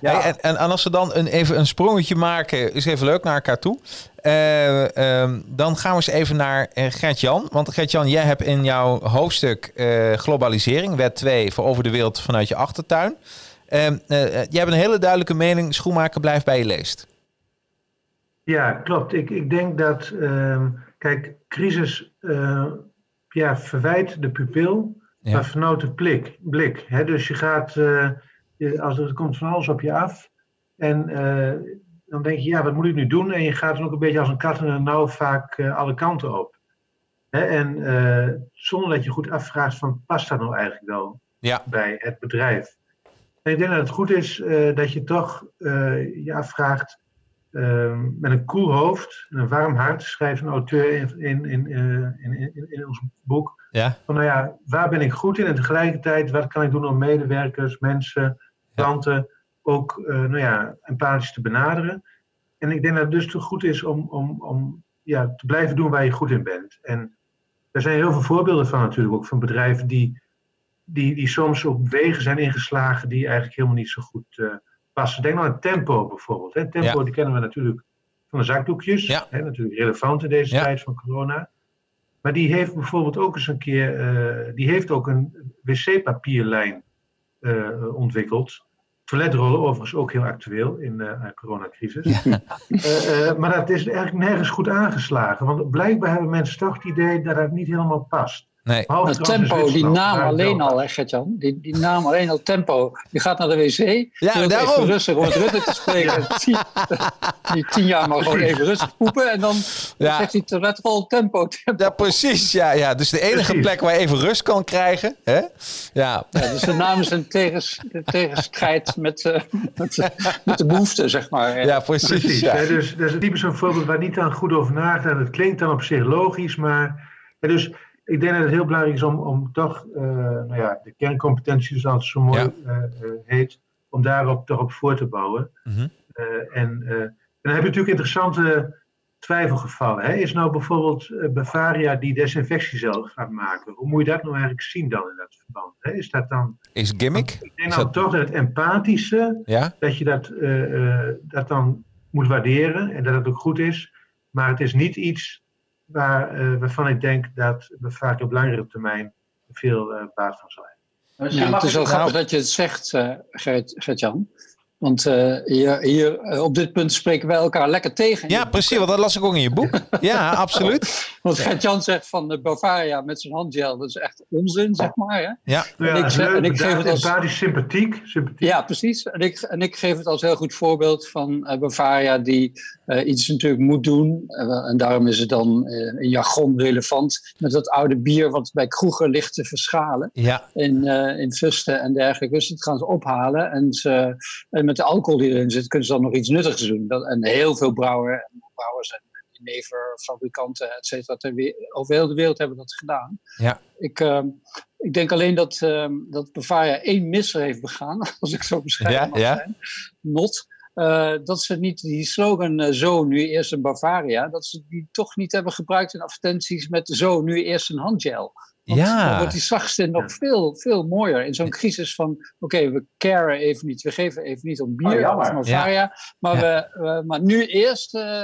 Ja. Hey, en, en, en als we dan een, even een sprongetje maken, is even leuk naar elkaar toe. Uh, um, dan gaan we eens even naar uh, Gert-Jan. Want Gert-Jan, jij hebt in jouw hoofdstuk uh, Globalisering, wet twee, voor over de wereld vanuit je achtertuin. Uh, uh, jij hebt een hele duidelijke mening, schoenmaker blijft bij je leest. Ja, klopt. Ik, ik denk dat, uh, kijk, crisis uh, ja, verwijt de pupil, ja. maar vernoot de blik. blik hè? Dus je gaat, uh, je, als er komt van alles op je af en uh, dan denk je, ja, wat moet ik nu doen? En je gaat dan ook een beetje als een kat in de nauw vaak uh, alle kanten op. Hè? En uh, zonder dat je goed afvraagt van, past dat nou eigenlijk wel ja. bij het bedrijf? En ik denk dat het goed is uh, dat je toch uh, je afvraagt uh, met een koel hoofd en een warm hart, schrijft een auteur in, in, in, uh, in, in, in ons boek, ja. van nou ja, waar ben ik goed in en tegelijkertijd wat kan ik doen om medewerkers, mensen, klanten ja. ook uh, nou ja, empathisch te benaderen. En ik denk dat het dus toch goed is om, om, om ja, te blijven doen waar je goed in bent. En er zijn heel veel voorbeelden van natuurlijk ook, van bedrijven die... Die, die soms op wegen zijn ingeslagen die eigenlijk helemaal niet zo goed uh, passen. Denk nou aan Tempo bijvoorbeeld. Hè. Tempo ja. die kennen we natuurlijk van de zakdoekjes. Ja. Hè, natuurlijk relevant in deze ja. tijd van corona. Maar die heeft bijvoorbeeld ook eens een keer... Uh, die heeft ook een wc-papierlijn uh, ontwikkeld. Toiletrollen overigens ook heel actueel in de uh, coronacrisis. Ja. Uh, uh, maar dat is eigenlijk nergens goed aangeslagen. Want blijkbaar hebben mensen toch het idee dat dat niet helemaal past. Nee. Maar Tempo, die naam alleen al, hè Gert-Jan? Die, die naam alleen al, Tempo. Je gaat naar de wc, ja, je daarom. Even rustig om met Rutte te spreken. Ja. Die tien jaar maar gewoon even rustig poepen en dan ja. zegt hij te redvol tempo, tempo. Ja, precies. Ja, ja. Dus de enige precies. plek waar je even rust kan krijgen. Hè? Ja. Ja, dus de naam is een tegens, tegenstrijd met, uh, met, met de behoefte, zeg maar. Ja, precies. precies ja. Ja, dus dat is een typisch voorbeeld waar niet aan goed over nagedacht. Het klinkt dan op zich logisch, maar... Ja, dus, ik denk dat het heel belangrijk is om, om toch uh, nou ja, de kerncompetenties, zoals het zo mooi ja. uh, uh, heet, om daarop toch op voor te bouwen. Mm-hmm. Uh, en, uh, en dan heb je natuurlijk interessante twijfelgevallen. Hè? Is nou bijvoorbeeld uh, Bavaria die desinfectiezel gaat maken? Hoe moet je dat nou eigenlijk zien dan in dat verband? Hè? Is dat dan... Is gimmick? Ik denk dan dat... toch dat het empathische, ja? dat je dat, uh, uh, dat dan moet waarderen en dat het ook goed is. Maar het is niet iets... Waar, uh, waarvan ik denk dat we vaak op langere termijn veel uh, baat van zijn. Ja, het is wel grappig dat je het zegt, uh, Gert-Jan. Want uh, hier, hier uh, op dit punt spreken wij elkaar lekker tegen. Ja, precies, want dat las ik ook in je boek. Ja, absoluut. Want Gert-Jan zegt van de Bavaria met zijn handgel, dat is echt onzin, zeg maar. Hè? Ja, en ik, ja, en ik geef het als daar is sympathiek, sympathiek. Ja, precies. En ik, en ik geef het als heel goed voorbeeld van uh, Bavaria die uh, iets natuurlijk moet doen. Uh, en daarom is het dan uh, in jargon relevant met dat oude bier wat bij kroegen ligt te verschalen. Ja. In, uh, in fusten en dergelijke. Dus dat gaan ze ophalen en ze... Uh, met de alcohol die erin zit, kunnen ze dan nog iets nuttigs doen. Dat, en heel veel brouwer, brouwers en neverfabrikanten, et cetera, over heel de wereld hebben dat gedaan. Ja. Ik, uh, ik denk alleen dat, uh, dat Bavaria één misser heeft begaan, als ik zo bescheiden ja, mag ja. zijn. Not. Uh, dat ze niet die slogan uh, zo nu eerst een Bavaria, dat ze die toch niet hebben gebruikt in advertenties met zo nu eerst een handgel. Want ja. dan wordt die slagzin nog veel, veel mooier. In zo'n crisis van, oké, okay, we caren even niet. We geven even niet om bier oh, of Bavaria. Ja. Maar, ja. we, we, maar nu eerst, uh,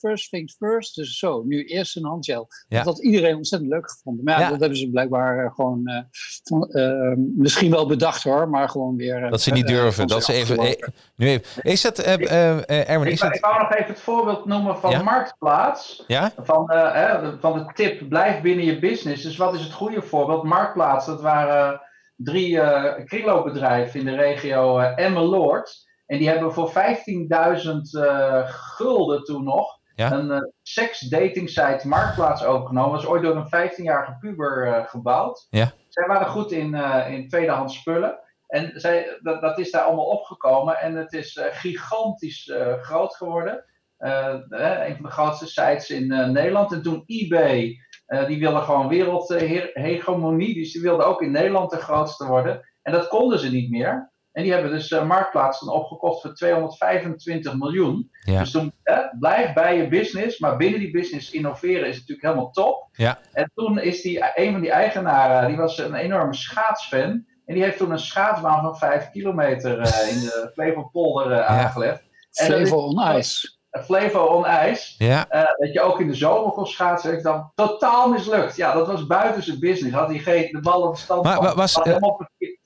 first things first. Dus zo, nu eerst een handgel. Ja. Dat had iedereen ontzettend leuk gevonden. Maar ja, ja. dat hebben ze blijkbaar uh, gewoon, uh, van, uh, misschien wel bedacht hoor. Maar gewoon weer... Uh, dat ze niet durven. Uh, dat ze even, eh, nu even... Is dat, uh, uh, uh, Erwin, is ik, dat... Ik wou nog even het voorbeeld noemen van ja? Marktplaats. Ja? Van, uh, hè, van de tip, blijf binnen je business. Dus wat is het goede voorbeeld, Marktplaats, dat waren drie uh, kringloopbedrijven in de regio uh, Emmeloord. En die hebben voor vijftienduizend uh, gulden toen nog ja? een uh, seksdating site Marktplaats overgenomen. Dat is ooit door een vijftienjarige puber uh, gebouwd. Ja? Zij waren goed in, uh, in tweedehands spullen. En zij, dat, dat is daar allemaal opgekomen. En het is uh, gigantisch uh, groot geworden. Uh, eh, een van de grootste sites in uh, Nederland. En toen eBay... Uh, die wilden gewoon wereldhegemonie, dus die wilden ook in Nederland de grootste worden. En dat konden ze niet meer. En die hebben dus uh, Marktplaats dan opgekocht voor tweehonderdvijfentwintig miljoen. Ja. Dus toen, eh, blijf bij je business, maar binnen die business innoveren is natuurlijk helemaal top. Ja. En toen is die, een van die eigenaren, die was een enorme schaatsfan. En die heeft toen een schaatsbaan van vijf kilometer uh, in de Flevo polder uh, ja. aangelegd. Flevo on Ice. Flevo on Ice, ja. uh, dat je ook in de zomer kon schaatsen, is dan totaal mislukt. Ja, dat was buiten zijn business. Had hij geen de ballen op stand. Maar, van, was, uh,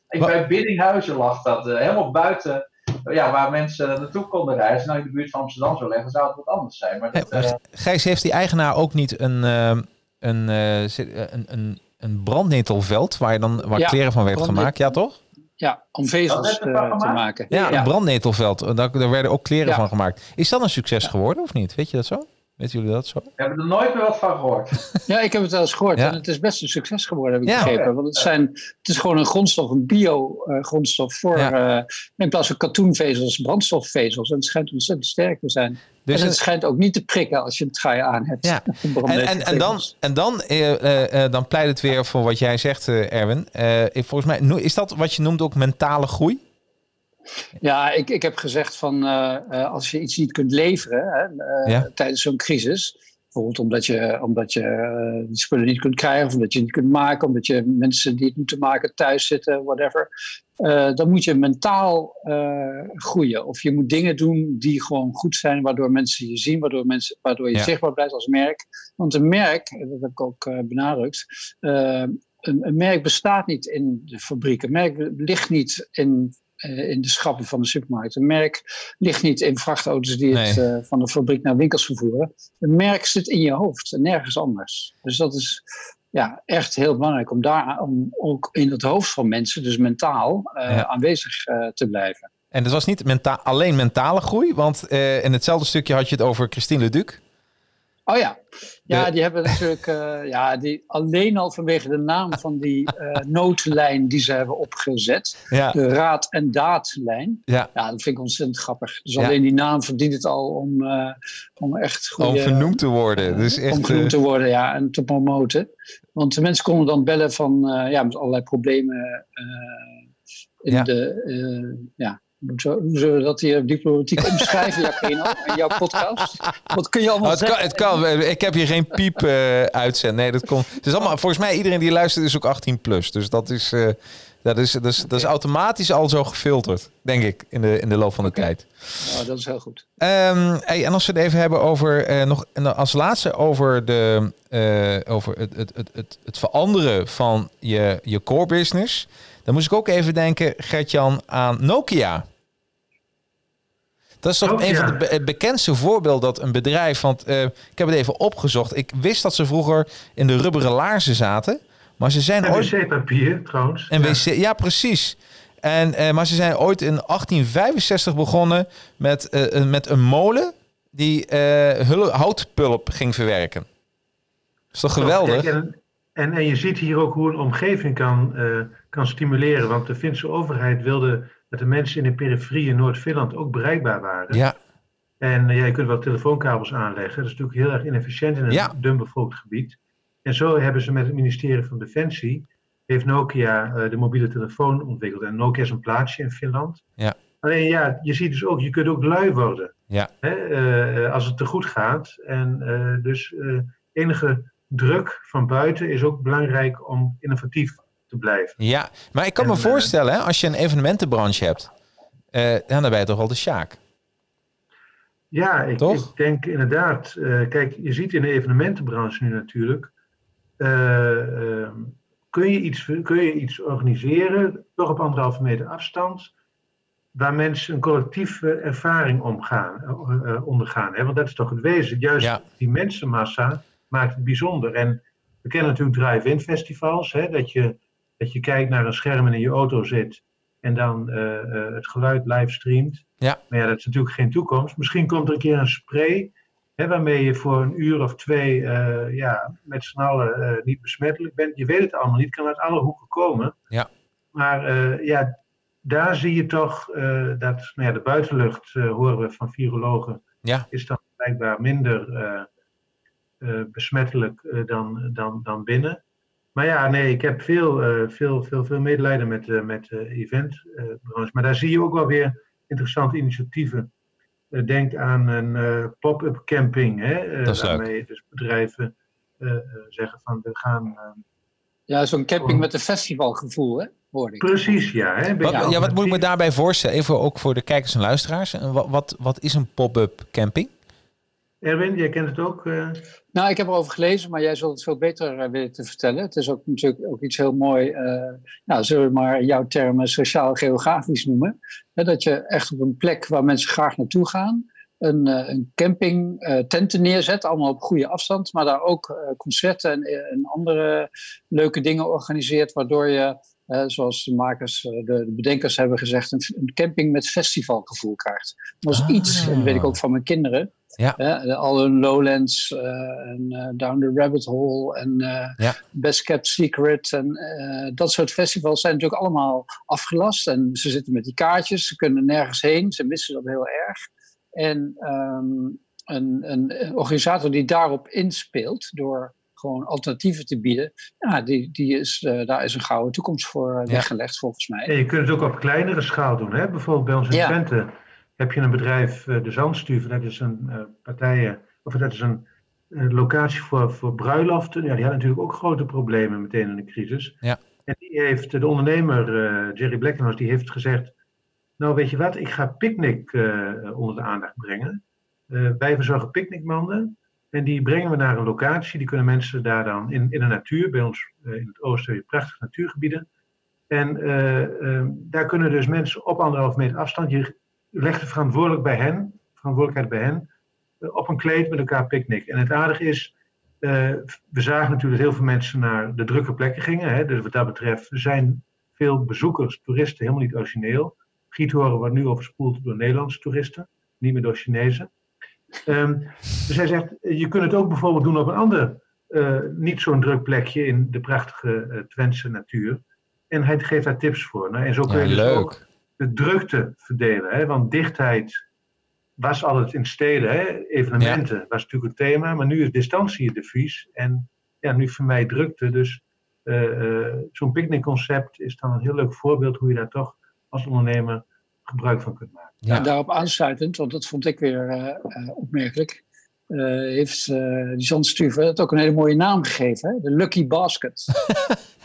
ik wa- bij Biddinghuizen lag dat. Uh, helemaal buiten ja, waar mensen naartoe konden reizen. Nou, in de buurt van Amsterdam zou leggen, zou het wat anders zijn. Maar dat, uh... Gijs, heeft die eigenaar ook niet een, uh, een, uh, een, een, een brandnetelveld waar, je dan, waar ja, kleren van werd brandnet- gemaakt? Ja, toch? Ja, om vezels te maken. Ja, een brandnetelveld. Daar, daar werden ook kleren ja. van gemaakt. Is dat een succes ja. geworden of niet? Weet je dat zo? Weten jullie dat zo? We hebben er nooit meer wat van gehoord. Ja, ik heb het wel eens gehoord. Ja. En het is best een succes geworden, heb ik ja. begrepen. Want het, zijn, het is gewoon een grondstof, een bio-grondstof uh, voor... Ja. Uh, in plaats van katoenvezels, brandstofvezels. En het schijnt ontzettend sterk te zijn. Dus en het, het schijnt ook niet te prikken als je het gaai aan hebt. Ja. En, en, en dan, en dan, uh, uh, uh, dan pleit het weer voor wat jij zegt, uh, Erwin. Uh, volgens mij is dat wat je noemt ook mentale groei? Ja, ik, ik heb gezegd van uh, uh, als je iets niet kunt leveren hè, uh, ja. tijdens zo'n crisis, bijvoorbeeld omdat je, omdat je uh, die spullen niet kunt krijgen of omdat je het niet kunt maken, omdat je mensen die het moeten maken thuis zitten, whatever, uh, dan moet je mentaal uh, groeien. Of je moet dingen doen die gewoon goed zijn, waardoor mensen je zien, waardoor, mensen, waardoor je ja. zichtbaar blijft als merk. Want een merk, dat heb ik ook uh, benadrukt, uh, een, een merk bestaat niet in de fabriek. Een merk ligt niet in... in de schappen van de supermarkt. Een merk ligt niet in vrachtauto's die nee. het uh, van de fabriek naar winkels vervoeren. Een merk zit in je hoofd en nergens anders. Dus dat is ja, echt heel belangrijk om daar om ook in het hoofd van mensen, dus mentaal, uh, ja. aanwezig uh, te blijven. En het was niet menta- alleen mentale groei, want uh, in hetzelfde stukje had je het over Christine le Duc. Oh ja, ja de... die hebben natuurlijk uh, ja, die, alleen al vanwege de naam van die uh, noodlijn die ze hebben opgezet. Ja. De raad- en daadlijn. Ja. ja, dat vind ik ontzettend grappig. Dus ja. alleen die naam verdient het al om, uh, om echt goed... Om vernoemd te worden. Dus echt, om vernoemd te worden, ja, en te promoten. Want de mensen konden dan bellen van, uh, ja, met allerlei problemen uh, in ja. de... Uh, ja. Hoe zullen we dat hier diplomatiek omschrijven, Jacqueline, in jouw podcast? Wat kun je allemaal oh, het zeggen? Kan, het kan. Ik heb hier geen piep uh, uitzend. Nee, dat komt. Het is allemaal, volgens mij, iedereen die luistert is ook achttien plus. Dus dat is, uh, dat is, dat is, dat is automatisch al zo gefilterd, denk ik, in de, in de loop van de okay. tijd. Nou, dat is heel goed. Um, hey, en als we het even hebben over, uh, nog als laatste, over, de, uh, over het, het, het, het, het veranderen van je, je core business. Dan moest ik ook even denken, Gert-Jan, aan Nokia. Dat is toch oh, een ja. van de be- bekendste voorbeelden dat een bedrijf... Want uh, ik heb het even opgezocht. Ik wist dat ze vroeger in de rubberen laarzen zaten. Maar ze zijn en ooit... wc-papier trouwens. En ja. wc Ja, precies. En, uh, maar ze zijn ooit in achttien vijfenzestig begonnen met, uh, met een molen... die uh, houtpulp ging verwerken. Dat is toch geweldig? Ja, en, en, en je ziet hier ook hoe een omgeving kan, uh, kan stimuleren. Want de Finse overheid wilde dat de mensen in de periferie in Noord-Finland ook bereikbaar waren. Ja. En uh, ja, je kunt wel telefoonkabels aanleggen. Dat is natuurlijk heel erg inefficiënt in een ja. dun bevolkt gebied. En zo hebben ze met het ministerie van Defensie... heeft Nokia uh, de mobiele telefoon ontwikkeld. En Nokia is een plaatsje in Finland. Ja. Alleen ja, je ziet dus ook, je kunt ook lui worden. Ja. Hè, uh, als het te goed gaat. En uh, dus uh, enige druk van buiten is ook belangrijk om innovatief te blijven. Ja, maar ik kan en, me voorstellen, hè, als je een evenementenbranche hebt, uh, dan ben je toch al de sjaak? Ja, ik, ik denk inderdaad. Uh, kijk, je ziet in de evenementenbranche nu natuurlijk, uh, uh, kun je iets, kun je iets organiseren, toch op anderhalve meter afstand, waar mensen een collectieve ervaring omgaan, uh, ondergaan. Hè? Want dat is toch het wezen. Juist ja. die mensenmassa maakt het bijzonder. En we kennen natuurlijk drive-in festivals. Hè? Dat, je, dat je kijkt naar een scherm en in je auto zit. En dan uh, uh, het geluid livestreamt. Ja. Maar ja, dat is natuurlijk geen toekomst. Misschien komt er een keer een spray. Hè, waarmee je voor een uur of twee uh, ja, met z'n allen uh, niet besmettelijk bent. Je weet het allemaal niet. Kan uit alle hoeken komen. Ja. Maar uh, ja... Daar zie je toch uh, dat nou ja, de buitenlucht, uh, horen we van virologen, ja. is dan blijkbaar minder uh, uh, besmettelijk uh, dan, dan, dan binnen. Maar ja, nee, ik heb veel, uh, veel, veel, veel medelijden met, uh, met de eventbranche. Maar daar zie je ook wel weer interessante initiatieven. Uh, denk aan een uh, pop-up camping, hè, uh, waarmee dus bedrijven uh, uh, zeggen van we gaan... Uh, ja, zo'n camping met een festivalgevoel, hè? Precies, ja. Hè? Wat, ja, wat moet ik me daarbij voorstellen? Even ook voor de kijkers en luisteraars. Wat, wat, wat is een pop-up camping? Erwin, jij kent het ook. Uh... Nou, ik heb erover gelezen, maar jij zult het veel beter uh, willen te vertellen. Het is ook natuurlijk ook iets heel mooi, uh, nou, zullen we maar jouw termen sociaal-geografisch noemen. Hè, dat je echt op een plek waar mensen graag naartoe gaan, een, uh, een camping, uh, tenten neerzet, allemaal op goede afstand. Maar daar ook uh, concerten en, en andere leuke dingen organiseert, waardoor je... Uh, zoals de makers, de, de bedenkers hebben gezegd, een, een camping met festivalgevoel krijgt. Dat is ah, iets, ja. en dat weet ik ook van mijn kinderen. Ja. Uh, al hun Lowlands, uh, en, uh, Down the Rabbit Hole en uh, ja. Best Kept Secret. En uh, dat soort festivals zijn natuurlijk allemaal afgelast. En ze zitten met die kaartjes, ze kunnen nergens heen, ze missen dat heel erg. En um, een, een organisator die daarop inspeelt door... gewoon alternatieven te bieden, ja, die, die is, uh, daar is een gouden toekomst voor ja. weggelegd volgens mij. En je kunt het ook op kleinere schaal doen. Hè? Bijvoorbeeld bij ons in ja. Twente heb je een bedrijf, uh, de Zandstuven, dat is een uh, partijen, of dat is een uh, locatie voor, voor bruiloften. Ja, die had natuurlijk ook grote problemen meteen in de crisis. Ja. En die heeft, de ondernemer, uh, Jerry Blackenhouse, die heeft gezegd, nou weet je wat, ik ga picknick uh, onder de aandacht brengen. Uh, wij verzorgen picknickmanden. En die brengen we naar een locatie. Die kunnen mensen daar dan in, in de natuur. Bij ons uh, in het oosten heb je prachtige natuurgebieden. En uh, uh, daar kunnen dus mensen op anderhalf meter afstand. Je legt de verantwoordelijk bij hen, verantwoordelijkheid bij hen. Uh, op een kleed met elkaar picknick. En het aardige is. Uh, we zagen natuurlijk dat heel veel mensen naar de drukke plekken gingen. Hè? Dus wat dat betreft zijn veel bezoekers, toeristen, helemaal niet origineel. Giethoorn wordt nu overspoeld door Nederlandse toeristen. Niet meer door Chinezen. Um, dus hij zegt, je kunt het ook bijvoorbeeld doen op een ander, uh, niet zo'n druk plekje in de prachtige uh, Twentse natuur. En hij geeft daar tips voor. Nou, en zo kun je ja, dus leuk. ook de drukte verdelen. Hè? Want dichtheid was altijd in steden, hè? Evenementen ja. was natuurlijk het thema. Maar nu is distantie het devies. En ja, nu vermijd drukte. Dus uh, uh, zo'n picknickconcept is dan een heel leuk voorbeeld hoe je daar toch als ondernemer gebruik van kunt maken. Ja. En daarop aansluitend, want dat vond ik weer uh, opmerkelijk, uh, heeft uh, die Zandstuven dat ook een hele mooie naam gegeven, hè? De Lucky Basket.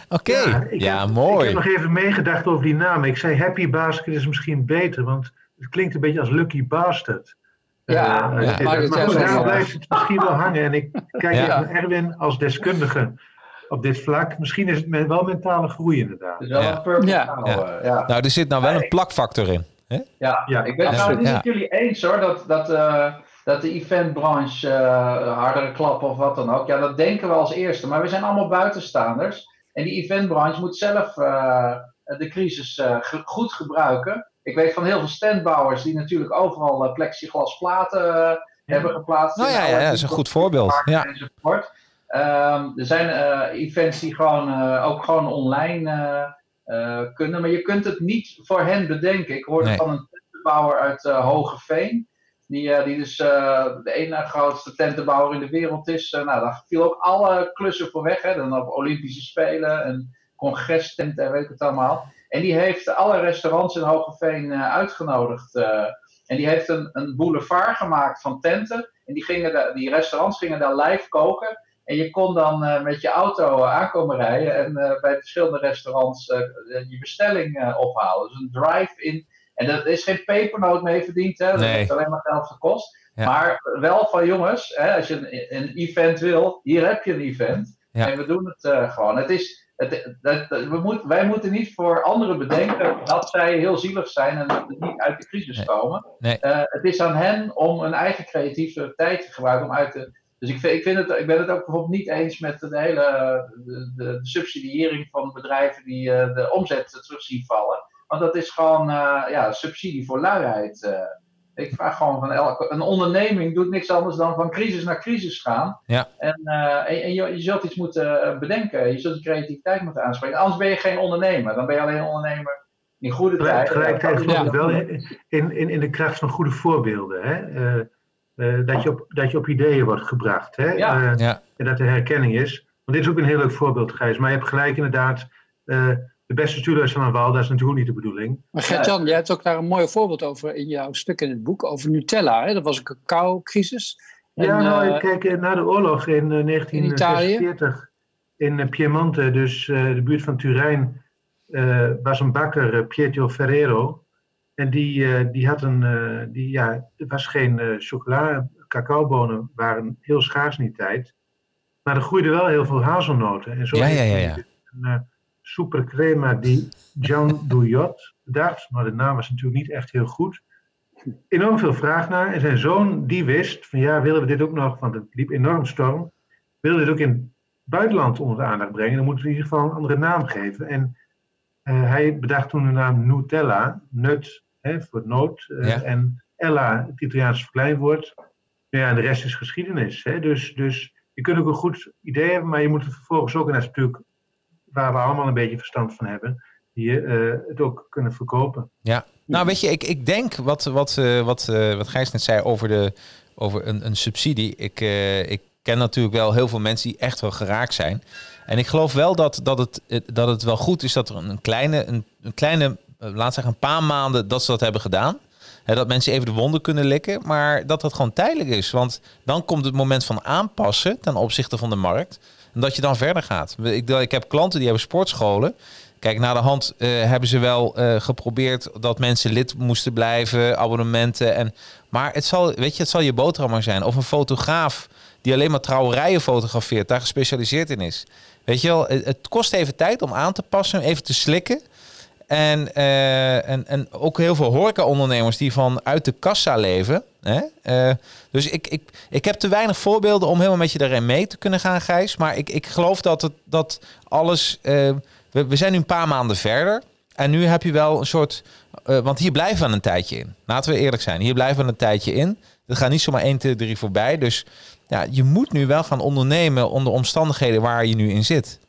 Oké, okay. ja, ja heb, mooi. Ik heb nog even meegedacht over die naam. Ik zei Happy Basket is misschien beter, want het klinkt een beetje als Lucky Bastard. Ja, uh, ja. Uh, maar, maar goed, daar blijft het misschien wel hangen. En ik kijk ja. naar Erwin als deskundige op dit vlak. Misschien is het wel mentale groei inderdaad. Dus wel ja. een purple ja. Nou, ja. ja. Nou, er zit nou wel een plakfactor in. Hè? Ja, ja, ik ben het nou niet ja. met jullie eens hoor, dat, dat, uh, dat de eventbranche uh, hardere klappen of wat dan ook. Ja, dat denken we als eerste, maar we zijn allemaal buitenstaanders. En die eventbranche moet zelf uh, de crisis uh, ge- goed gebruiken. Ik weet van heel veel standbouwers die natuurlijk overal uh, plexiglasplaten uh, ja. hebben geplaatst. Nou ja, ja, ja, dat is een goed voorbeeld. Ja. Enzovoort. Um, er zijn uh, events die gewoon, uh, ook gewoon online uh, uh, kunnen. Maar je kunt het niet voor hen bedenken. Ik hoorde nee. van een tentenbouwer uit uh, Hoogeveen. Die, uh, die dus uh, de ene grootste tentenbouwer in de wereld is. Uh, nou, daar viel ook alle klussen voor weg. Hè. Dan op Olympische Spelen en congrestenten en weet ik het allemaal. En die heeft alle restaurants in Hoogeveen uh, uitgenodigd. Uh, en die heeft een, een boulevard gemaakt van tenten. En die, gingen da- die restaurants gingen daar live koken. En je kon dan uh, met je auto aankomen rijden en uh, bij verschillende restaurants uh, je bestelling uh, ophalen. Dus een drive-in. En dat is geen pepernoot mee verdiend, hè? Dat nee. heeft alleen maar geld gekost. Ja. Maar wel van jongens, hè, als je een, een event wil, hier heb je een event. Ja. En we doen het uh, gewoon. Het is, het, dat, dat, we moet, wij moeten niet voor anderen bedenken dat zij heel zielig zijn en dat ze niet uit de crisis nee. komen. Nee. Uh, het is aan hen om een eigen creatieve tijd te gebruiken om uit de... Dus ik, vind, ik, vind het, ik ben het ook bijvoorbeeld niet eens met de hele de, de subsidiëring van bedrijven die uh, de omzet terug zien vallen. Want dat is gewoon uh, ja, subsidie voor luiheid. Uh, ik vraag gewoon van elke... Een onderneming doet niks anders dan van crisis naar crisis gaan. Ja. En, uh, en, en je, je zult iets moeten bedenken. Je zult de creativiteit moeten aanspreken. Anders ben je geen ondernemer. Dan ben je alleen ondernemer in goede tijd. Tegelijkertijd wel in, in, in de kracht van goede voorbeelden. Hè? Uh, Uh, dat, je op, dat je op ideeën wordt gebracht. Hè? Ja, uh, ja. En dat er herkenning is. Want dit is ook een heel leuk voorbeeld, Gijs. Maar je hebt gelijk inderdaad... Uh, de beste stuurloos van een wal, dat is natuurlijk niet de bedoeling. Maar Gert-Jan, ja. jij hebt ook daar een mooi voorbeeld over... in jouw stuk in het boek, over Nutella. Hè? Dat was een cacao-crisis. Ja, en, nou, uh, kijk, na de oorlog in uh, negentien veertig... in, in Piemonte, dus uh, de buurt van Turijn... Uh, was een bakker, uh, Pietro Ferrero... En die, uh, die had een, uh, die, ja, er was geen uh, chocola, cacaobonen waren heel schaars in die tijd. Maar er groeide wel heel veel hazelnoten. En zo ja, ja, ja, ja. een uh, supercrema di Jean Douillot bedacht. Maar de naam was natuurlijk niet echt heel goed. Enorm veel vraag naar. En zijn zoon, die wist van ja, willen we dit ook nog, want het liep enorm storm. Willen we dit ook in het buitenland onder de aandacht brengen, dan moeten we in ieder geval een andere naam geven. En uh, hij bedacht toen de naam Nutella, nut. Hè, voor nood. Uh, ja. En Ella, het Italiaans verkleinwoord. Nou ja, en de rest is geschiedenis. Hè. Dus, dus je kunt ook een goed idee hebben, maar je moet het vervolgens ook, en dat is natuurlijk waar we allemaal een beetje verstand van hebben, die uh, het ook kunnen verkopen. Ja, nou weet je, ik, ik denk wat, wat, uh, wat, uh, wat Gijs net zei over, de, over een, een subsidie. Ik, uh, ik ken natuurlijk wel heel veel mensen die echt wel geraakt zijn. En ik geloof wel dat, dat, het, dat het wel goed is dat er een kleine... Een, een kleine laat zeggen, een paar maanden dat ze dat hebben gedaan. Hè, dat mensen even de wonden kunnen likken. Maar dat dat gewoon tijdelijk is. Want dan komt het moment van aanpassen ten opzichte van de markt. En dat je dan verder gaat. Ik, ik heb klanten die hebben sportscholen. Kijk, naar de hand uh, hebben ze wel uh, geprobeerd dat mensen lid moesten blijven. Abonnementen. En, maar het zal, weet je, het zal je boterham maar zijn. Of een fotograaf die alleen maar trouwerijen fotografeert. Daar gespecialiseerd in is. Weet je wel, het kost even tijd om aan te passen. Even te slikken. En, uh, en, en ook heel veel horeca-ondernemers die vanuit de kassa leven. Hè? Uh, dus ik, ik, ik heb te weinig voorbeelden om helemaal met je daarin mee te kunnen gaan, Gijs. Maar ik, ik geloof dat, het, dat alles... Uh, we, we zijn nu een paar maanden verder. En nu heb je wel een soort... Uh, want hier blijven we een tijdje in. Laten we eerlijk zijn. Hier blijven we een tijdje in. Er gaat niet zomaar één, twee, drie voorbij. Dus ja, je moet nu wel gaan ondernemen onder omstandigheden waar je nu in zit.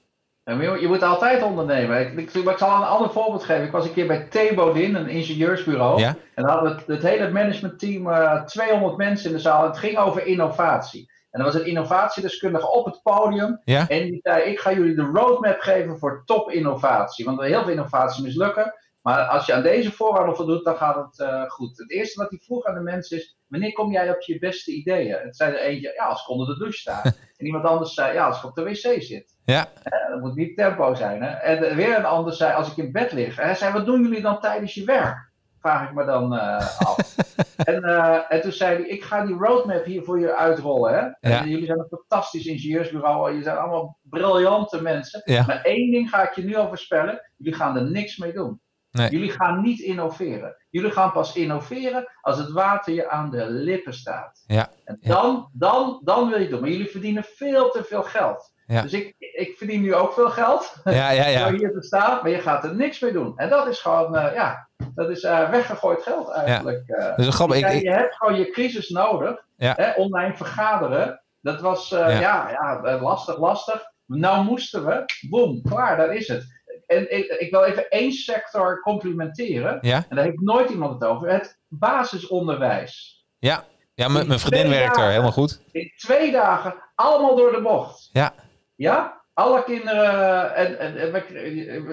Je moet altijd ondernemen. Ik, ik, maar ik zal een ander voorbeeld geven. Ik was een keer bij Thebodin, een ingenieursbureau. Ja? En daar hadden we het, het hele managementteam, uh, tweehonderd mensen in de zaal. Het ging over innovatie. En er was een innovatiedeskundige op het podium. Ja? En die zei, ik ga jullie de roadmap geven voor topinnovatie. Want er heel veel innovaties mislukken. Maar als je aan deze voorwaarden voldoet, dan gaat het uh, goed. Het eerste wat hij vroeg aan de mensen is, wanneer kom jij op je beste ideeën? En het zei er eentje, ja, als ik onder de douche sta. En iemand anders zei, ja, als ik op de wc zit. Ja. Uh, dat moet niet tempo zijn. Hè? En uh, weer een ander zei, als ik in bed lig. En hij zei, wat doen jullie dan tijdens je werk? Vraag ik me dan uh, af. en, uh, en toen zei hij, ik ga die roadmap hier voor je uitrollen. Hè? Ja. En jullie zijn een fantastisch ingenieursbureau. Jullie zijn allemaal briljante mensen. Ja. Maar één ding ga ik je nu al voorspellen. Jullie gaan er niks mee doen. Nee. Jullie gaan niet innoveren. Jullie gaan pas innoveren als het water je aan de lippen staat. Ja. En dan, ja. dan, dan wil je het doen. Maar jullie verdienen veel te veel geld. Ja. Dus ik, ik verdien nu ook veel geld. Ja, ja, ja. Door hier te staan. Maar je gaat er niks mee doen. En dat is gewoon, uh, ja, dat is uh, weggegooid geld eigenlijk. Ja. Dat is een grap, ik, ik... Je hebt gewoon je crisis nodig. Ja. Hè? Online vergaderen. Dat was uh, ja. Ja, ja, lastig, lastig. Nou moesten we. Boom, klaar, daar is het. En ik, ik wil even één sector complimenteren. Ja? En daar heeft nooit iemand het over. Het basisonderwijs. Ja, ja m- mijn vriendin werkt er helemaal goed. In twee dagen allemaal door de bocht. Ja. Ja? Alle kinderen. En, en, en we,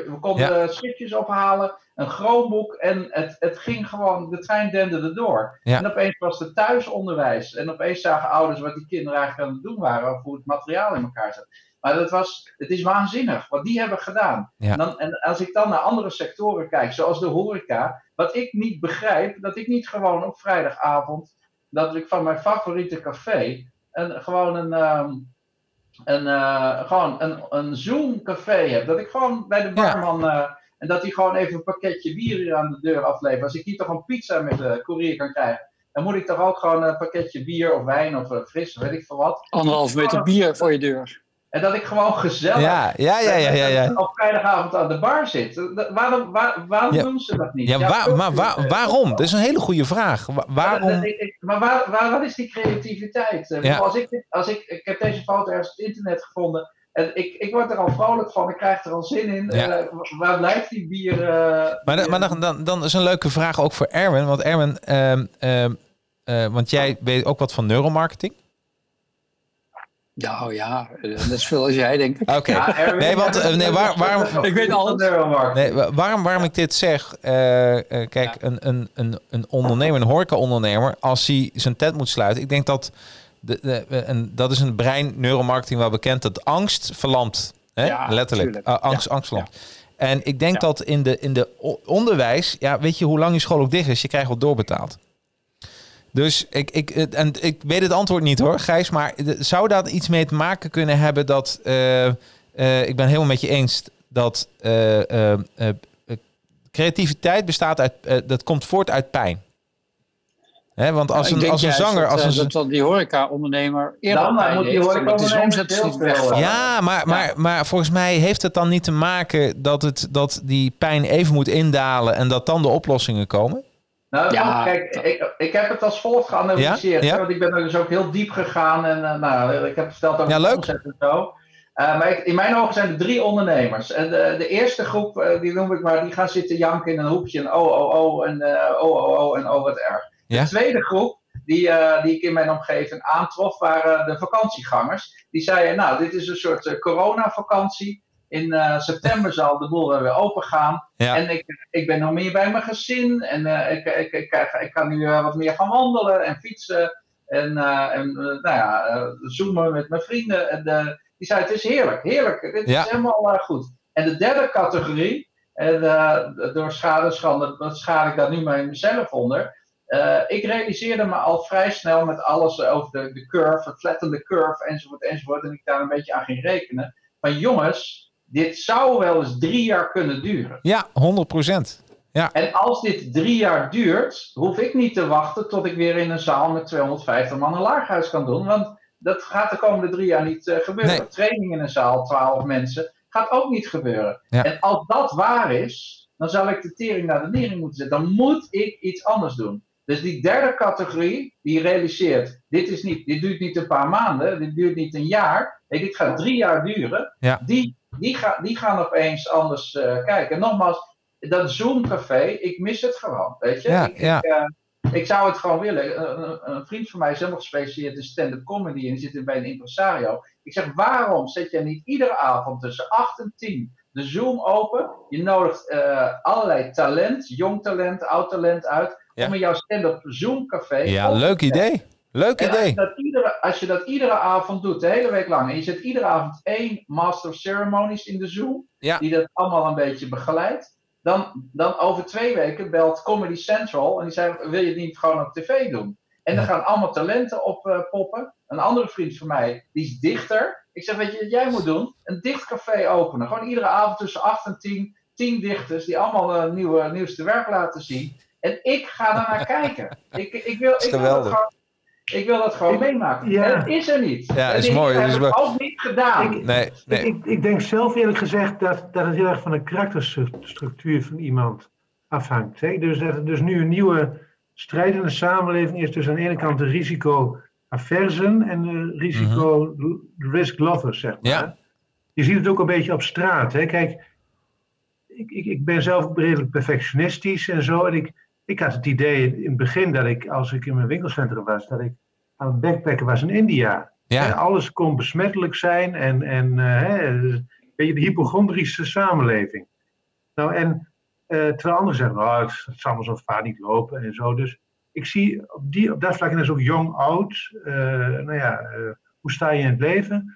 we konden ja. schriftjes ophalen. Een Chromebook. En het, het ging gewoon. De trein denderde door. Ja. En opeens was het thuisonderwijs. En opeens zagen ouders wat die kinderen eigenlijk aan het doen waren. Of hoe het materiaal in elkaar zat. Maar dat was, het is waanzinnig wat die hebben gedaan. Ja. En, dan, en als ik dan naar andere sectoren kijk, zoals de horeca, wat ik niet begrijp, dat ik niet gewoon op vrijdagavond, dat ik van mijn favoriete café, een, gewoon een, um, een, uh, gewoon een, een Zoom-café heb. Dat ik gewoon bij de barman, ja. uh, en dat hij gewoon even een pakketje bier hier aan de deur aflevert. Als ik hier toch een pizza met de courier kan krijgen. Dan moet ik toch ook gewoon een pakketje bier of wijn of uh, fris, weet ik veel wat. Anderhalf meter bier voor je deur. En dat ik gewoon gezellig ja, ja, ja, ja, ja, ja. op vrijdagavond aan de bar zit. Waarom, waar, waarom ja. doen ze dat niet? Ja, ja, waar, maar waar, waarom? Dat is een hele goede vraag. Wa- waarom? Ja, ik, maar waar, waar, wat is die creativiteit? Ja. Als ik, als ik, ik heb deze foto ergens op het internet gevonden. En ik, ik word er al vrolijk van. Ik krijg er al zin in. Ja. Uh, waar blijft die bier? Uh, maar de, maar dan, dan, dan is een leuke vraag ook voor Erwin. Want Erwin, uh, uh, uh, want jij weet ook wat van neuromarketing. Nou ja, dat is veel als jij denkt. Oké. Okay. Ja, nee, want nee, waar, waarom? Ik weet alles. Nee, waarom, waarom ik dit zeg? Uh, uh, kijk, ja. een, een, een, een ondernemer, een horeca-ondernemer, als hij zijn tent moet sluiten, ik denk dat de, de, en dat is een brein neuromarketing wel bekend dat angst verlamt, hè? Ja, letterlijk, uh, angst, ja. angst verlamt. Ja. En ik denk ja. dat in de in de onderwijs, ja, weet je hoe lang je school ook dicht is, je krijgt wel doorbetaald. Dus ik, ik, en ik weet het antwoord niet hoor, Gijs. Maar zou dat iets mee te maken kunnen hebben dat... Uh, uh, ik ben helemaal met je eens dat uh, uh, uh, creativiteit bestaat uit... Uh, dat komt voort uit pijn. Hè, want als nou, een, als een zanger... Dat, als een, dat, dat die horeca-ondernemer eerder nou, maar moet die horeca-ondernemer Ja, maar, maar, maar volgens mij heeft het dan niet te maken dat, het, dat die pijn even moet indalen... en dat dan de oplossingen komen? Nou, ja, kijk, ik, ik heb het als volgt geanalyseerd. Ja, ja. Want ik ben er dus ook heel diep gegaan. En uh, nou, ik heb verteld over ja, de omzet en zo. Uh, maar ik, in mijn ogen zijn er drie ondernemers. En de, de eerste groep, uh, die noem ik maar, die gaan zitten janken in een hoekje. En oh, oh, oh, en uh, oh, oh, oh, en oh, wat erg. Ja? De tweede groep, die, uh, die ik in mijn omgeving aantrof, waren de vakantiegangers. Die zeiden, nou, dit is een soort uh, coronavakantie. In uh, september zal de boel weer open gaan. Ja. En ik, ik ben nog meer bij mijn gezin. En uh, ik, ik, ik, ik, ik kan nu uh, wat meer gaan wandelen en fietsen. En, uh, en uh, nou ja, uh, zoomen met mijn vrienden. En, uh, die zei, het is heerlijk, heerlijk. Dit ja. is helemaal uh, goed. En de derde categorie, en, uh, door schade schande, schaal ik daar nu maar mezelf onder. Uh, ik realiseerde me al vrij snel met alles over de, de curve, het flattende curve, enzovoort, enzovoort. En ik daar een beetje aan ging rekenen. Van jongens... Dit zou wel eens drie jaar kunnen duren. Ja, honderd procent. Ja. En als dit drie jaar duurt, hoef ik niet te wachten tot ik weer in een zaal met tweehonderdvijftig man een lagerhuis kan doen. Want dat gaat de komende drie jaar niet uh, gebeuren. Nee. Training in een zaal, twaalf mensen, gaat ook niet gebeuren. Ja. En als dat waar is, dan zal ik de tering naar de nering moeten zetten. Dan moet ik iets anders doen. Dus die derde categorie, die realiseert, dit, is niet, dit duurt niet een paar maanden, dit duurt niet een jaar. Nee, dit gaat drie jaar duren. Ja. Die Die, ga, die gaan opeens anders uh, kijken. En nogmaals, dat Zoom-café, ik mis het gewoon, weet je. Ja, ik, ja. Ik, uh, ik zou het gewoon willen. Een, een vriend van mij is helemaal gespecialiseerd in stand-up comedy en die zit bij een impresario. Ik zeg, waarom zet jij niet iedere avond tussen acht en tien de Zoom open? Je nodigt uh, allerlei talent, jong talent, oud talent uit, ja. om in jouw stand-up Zoom-café... Ja, leuk idee. Leuk idee. Als je, dat iedere, als je dat iedere avond doet, de hele week lang, en je zet iedere avond één master of ceremonies in de Zoom, ja. die dat allemaal een beetje begeleidt, dan, dan over twee weken belt Comedy Central en die zei, wil je het niet gewoon op tv doen? En ja. dan gaan allemaal talenten op uh, poppen. Een andere vriend van mij, die is dichter. Ik zeg, weet je wat jij moet doen? Een dichtcafé openen. Gewoon iedere avond tussen acht en tien. tien dichters die allemaal uh, nieuwe, nieuwste werk laten zien. En ik ga daar naar kijken. Ik, ik, wil, ik, wil dat gewoon, ik wil dat gewoon ik, meemaken. Ja. En dat is er niet. Ja, is mooi. Dat heb ik ook niet gedaan. Ik, nee, nee. Ik, ik, ik denk zelf eerlijk gezegd dat, dat het heel erg van de karakterstructuur van iemand afhangt. Hè? Dus dat het dus nu een nieuwe strijdende samenleving is. Dus aan de ene kant de risico-aversen en de risico-risk-lovers, zeg maar. Ja. Je ziet het ook een beetje op straat. Hè? Kijk, ik, ik, ik ben zelf redelijk perfectionistisch en zo. En ik, ik had het idee in het begin dat ik, als ik in mijn winkelcentrum was, dat ik aan het backpacken was in India. Ja. En alles kon besmettelijk zijn en, en uh, de hypochondrische samenleving. Nou, en uh, terwijl anderen zeggen, oh, het, het zal maar zo vaak niet lopen en zo. Dus ik zie op, die, op dat vlak, en dat is ook jong, oud. Uh, nou ja, uh, hoe sta je in het leven?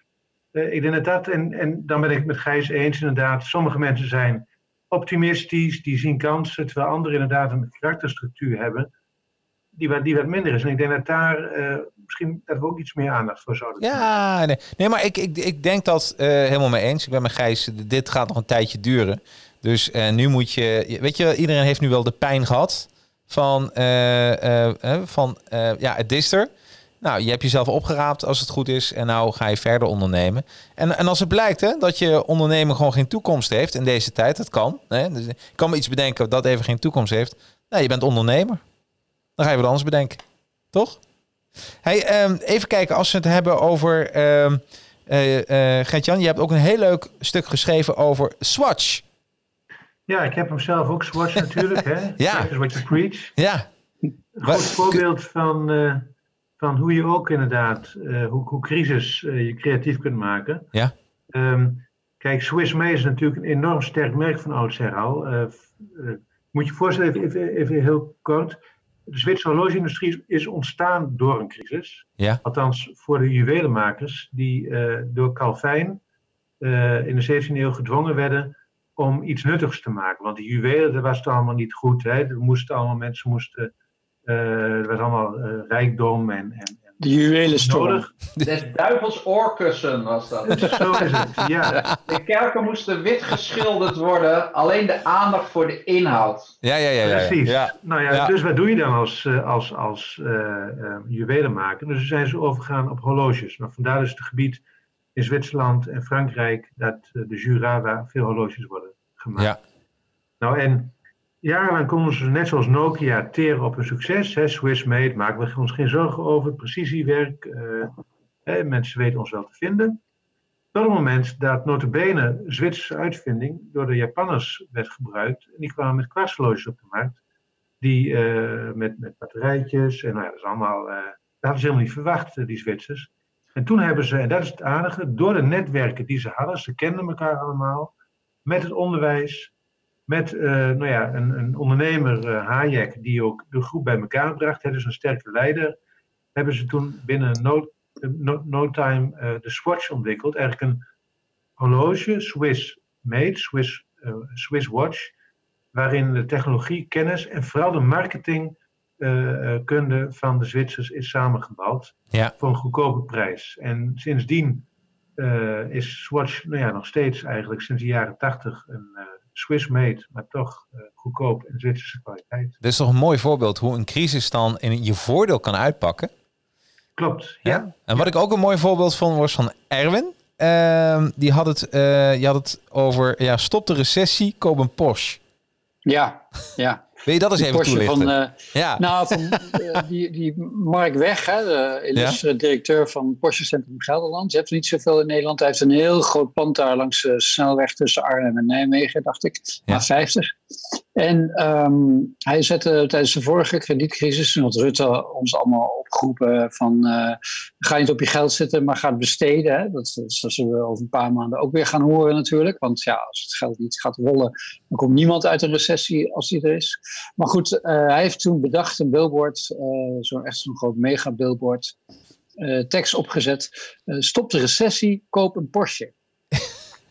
Uh, ik denk dat dat, en, en dan ben ik met Gijs eens inderdaad. Sommige mensen zijn optimistisch, die zien kansen, terwijl anderen inderdaad een karakterstructuur hebben die wat, die wat minder is. En ik denk dat daar uh, misschien dat we ook iets meer aandacht voor zouden ja, doen. Nee. nee, maar ik, ik, ik denk dat uh, helemaal mee eens. Ik ben met Gijs, dit gaat nog een tijdje duren. Dus uh, nu moet je, weet je, iedereen heeft nu wel de pijn gehad van, uh, uh, uh, van uh, ja, het is er. Nou, je hebt jezelf opgeraapt als het goed is. En nou ga je verder ondernemen. En, en als het blijkt hè, dat je ondernemen gewoon geen toekomst heeft in deze tijd. Dat kan. Hè? Dus ik kan me iets bedenken dat even geen toekomst heeft. Nou, je bent ondernemer. Dan ga je wat anders bedenken. Toch? Hey, um, even kijken. Als we het hebben over... Um, uh, uh, Gert-Jan, je hebt ook een heel leuk stuk geschreven over Swatch. Ja, ik heb hem zelf ook. Swatch natuurlijk. Hè? Ja. Dat is wat je preach. Ja. Een goed voorbeeld van... Uh... van hoe je ook inderdaad, uh, hoe, hoe crisis uh, je creatief kunt maken. Ja. Um, kijk, Swiss Made is natuurlijk een enorm sterk merk van oudsher al. Uh, uh, moet je voorstellen, even, even, even heel kort. De Zwitserse horlogeindustrie is ontstaan door een crisis. Ja. Althans, voor de juwelenmakers die uh, door Calvin uh, in de zeventiende eeuw gedwongen werden om iets nuttigs te maken. Want de juwelen, dat was het allemaal niet goed. Hè? Er moesten allemaal, mensen moesten... Uh, dat was allemaal uh, rijkdom en... en, en de juwelenstorm. Des duivels oorkussen was dat. Zo is het, ja. De kerken moesten wit geschilderd worden, alleen de aandacht voor de inhoud. Ja, ja, ja. ja, ja. Precies. Ja. Nou ja, ja, dus wat doe je dan als, als, als uh, uh, juwelenmaker? Dus zijn ze overgegaan op horloges. Maar vandaar dus het gebied in Zwitserland en Frankrijk, dat uh, de Jura, waar veel horloges worden gemaakt. Ja. Nou, en... jarenlang konden ze net zoals Nokia teren op hun succes. Hè? Swiss made, maken we ons geen zorgen over. Precisiewerk. Uh, hè? Mensen weten ons wel te vinden. Tot het moment dat notabene Zwitserse uitvinding door de Japanners werd gebruikt. En die kwamen met kwartsloges op de markt. Die uh, met, met batterijtjes. En nou ja, dat is allemaal. Uh, dat hadden ze helemaal niet verwacht, uh, die Zwitsers. En toen hebben ze, en dat is het aardige, door de netwerken die ze hadden. Ze kenden elkaar allemaal. Met het onderwijs. Met uh, nou ja, een, een ondernemer, uh, Hayek, die ook de groep bij elkaar bracht. Hè, dus een sterke leider. Hebben ze toen binnen no, no, no time uh, de Swatch ontwikkeld. Eigenlijk een horloge, Swiss made, Swiss, uh, Swiss watch. Waarin de technologie, kennis en vooral de marketingkunde uh, van de Zwitsers is samengebouwd. Ja. Voor een goedkope prijs. En sindsdien uh, is Swatch nou ja, nog steeds eigenlijk sinds de jaren tachtig een... Uh, Swiss made, maar toch uh, goedkoop en Zwitserse kwaliteit. Dat is toch een mooi voorbeeld hoe een crisis dan in je voordeel kan uitpakken? Klopt, ja. ja? En wat ja. ik ook een mooi voorbeeld vond was van Erwin. Uh, die had het, uh, die had het over, ja, stop de recessie, koop een Porsche. Ja, ja. Wil je dat eens die even Porsche toelichten? Van, uh, ja. Nou, van uh, die, die Mark Weg, hè, de illustre ja? directeur van Porsche Centrum Gelderland. Ze heeft niet zoveel in Nederland. Hij heeft een heel groot pand daar langs de snelweg tussen Arnhem en Nijmegen, dacht ik. Ja. A vijftig. En um, hij zette tijdens de vorige kredietcrisis, toen had Rutte ons allemaal opgeroepen van uh, ga niet op je geld zitten, maar ga het besteden. Hè. Dat, dat zullen we over een paar maanden ook weer gaan horen natuurlijk. Want ja, als het geld niet gaat rollen, dan komt niemand uit een recessie als die er is. Maar goed, uh, hij heeft toen bedacht een billboard, uh, zo'n echt zo'n groot mega billboard, uh, tekst opgezet. Uh, stop de recessie, koop een Porsche.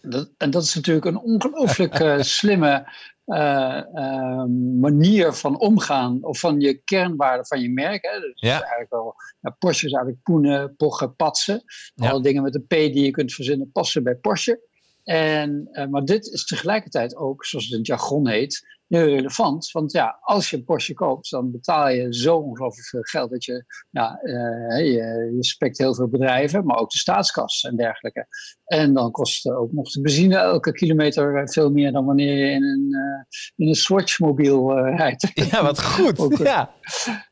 dat, en dat is natuurlijk een ongelooflijk uh, slimme uh, uh, manier van omgaan. Of van je kernwaarden van je merk. Hè? Dus ja. is eigenlijk wel, nou, Porsche is eigenlijk poenen, pochen, patsen. Ja. Alle dingen met een P die je kunt verzinnen passen bij Porsche. En, uh, maar dit is tegelijkertijd ook, zoals het in het jargon heet, heel relevant. Want ja, als je een Porsche koopt, dan betaal je zo ongelooflijk veel geld. Dat je, ja, uh, je, je spekt heel veel bedrijven, maar ook de staatskas en dergelijke. En dan kost uh, ook nog de benzine elke kilometer veel meer dan wanneer je in een, uh, in een Swatch-mobiel uh, rijdt. Ja, wat goed. ook, uh, ja.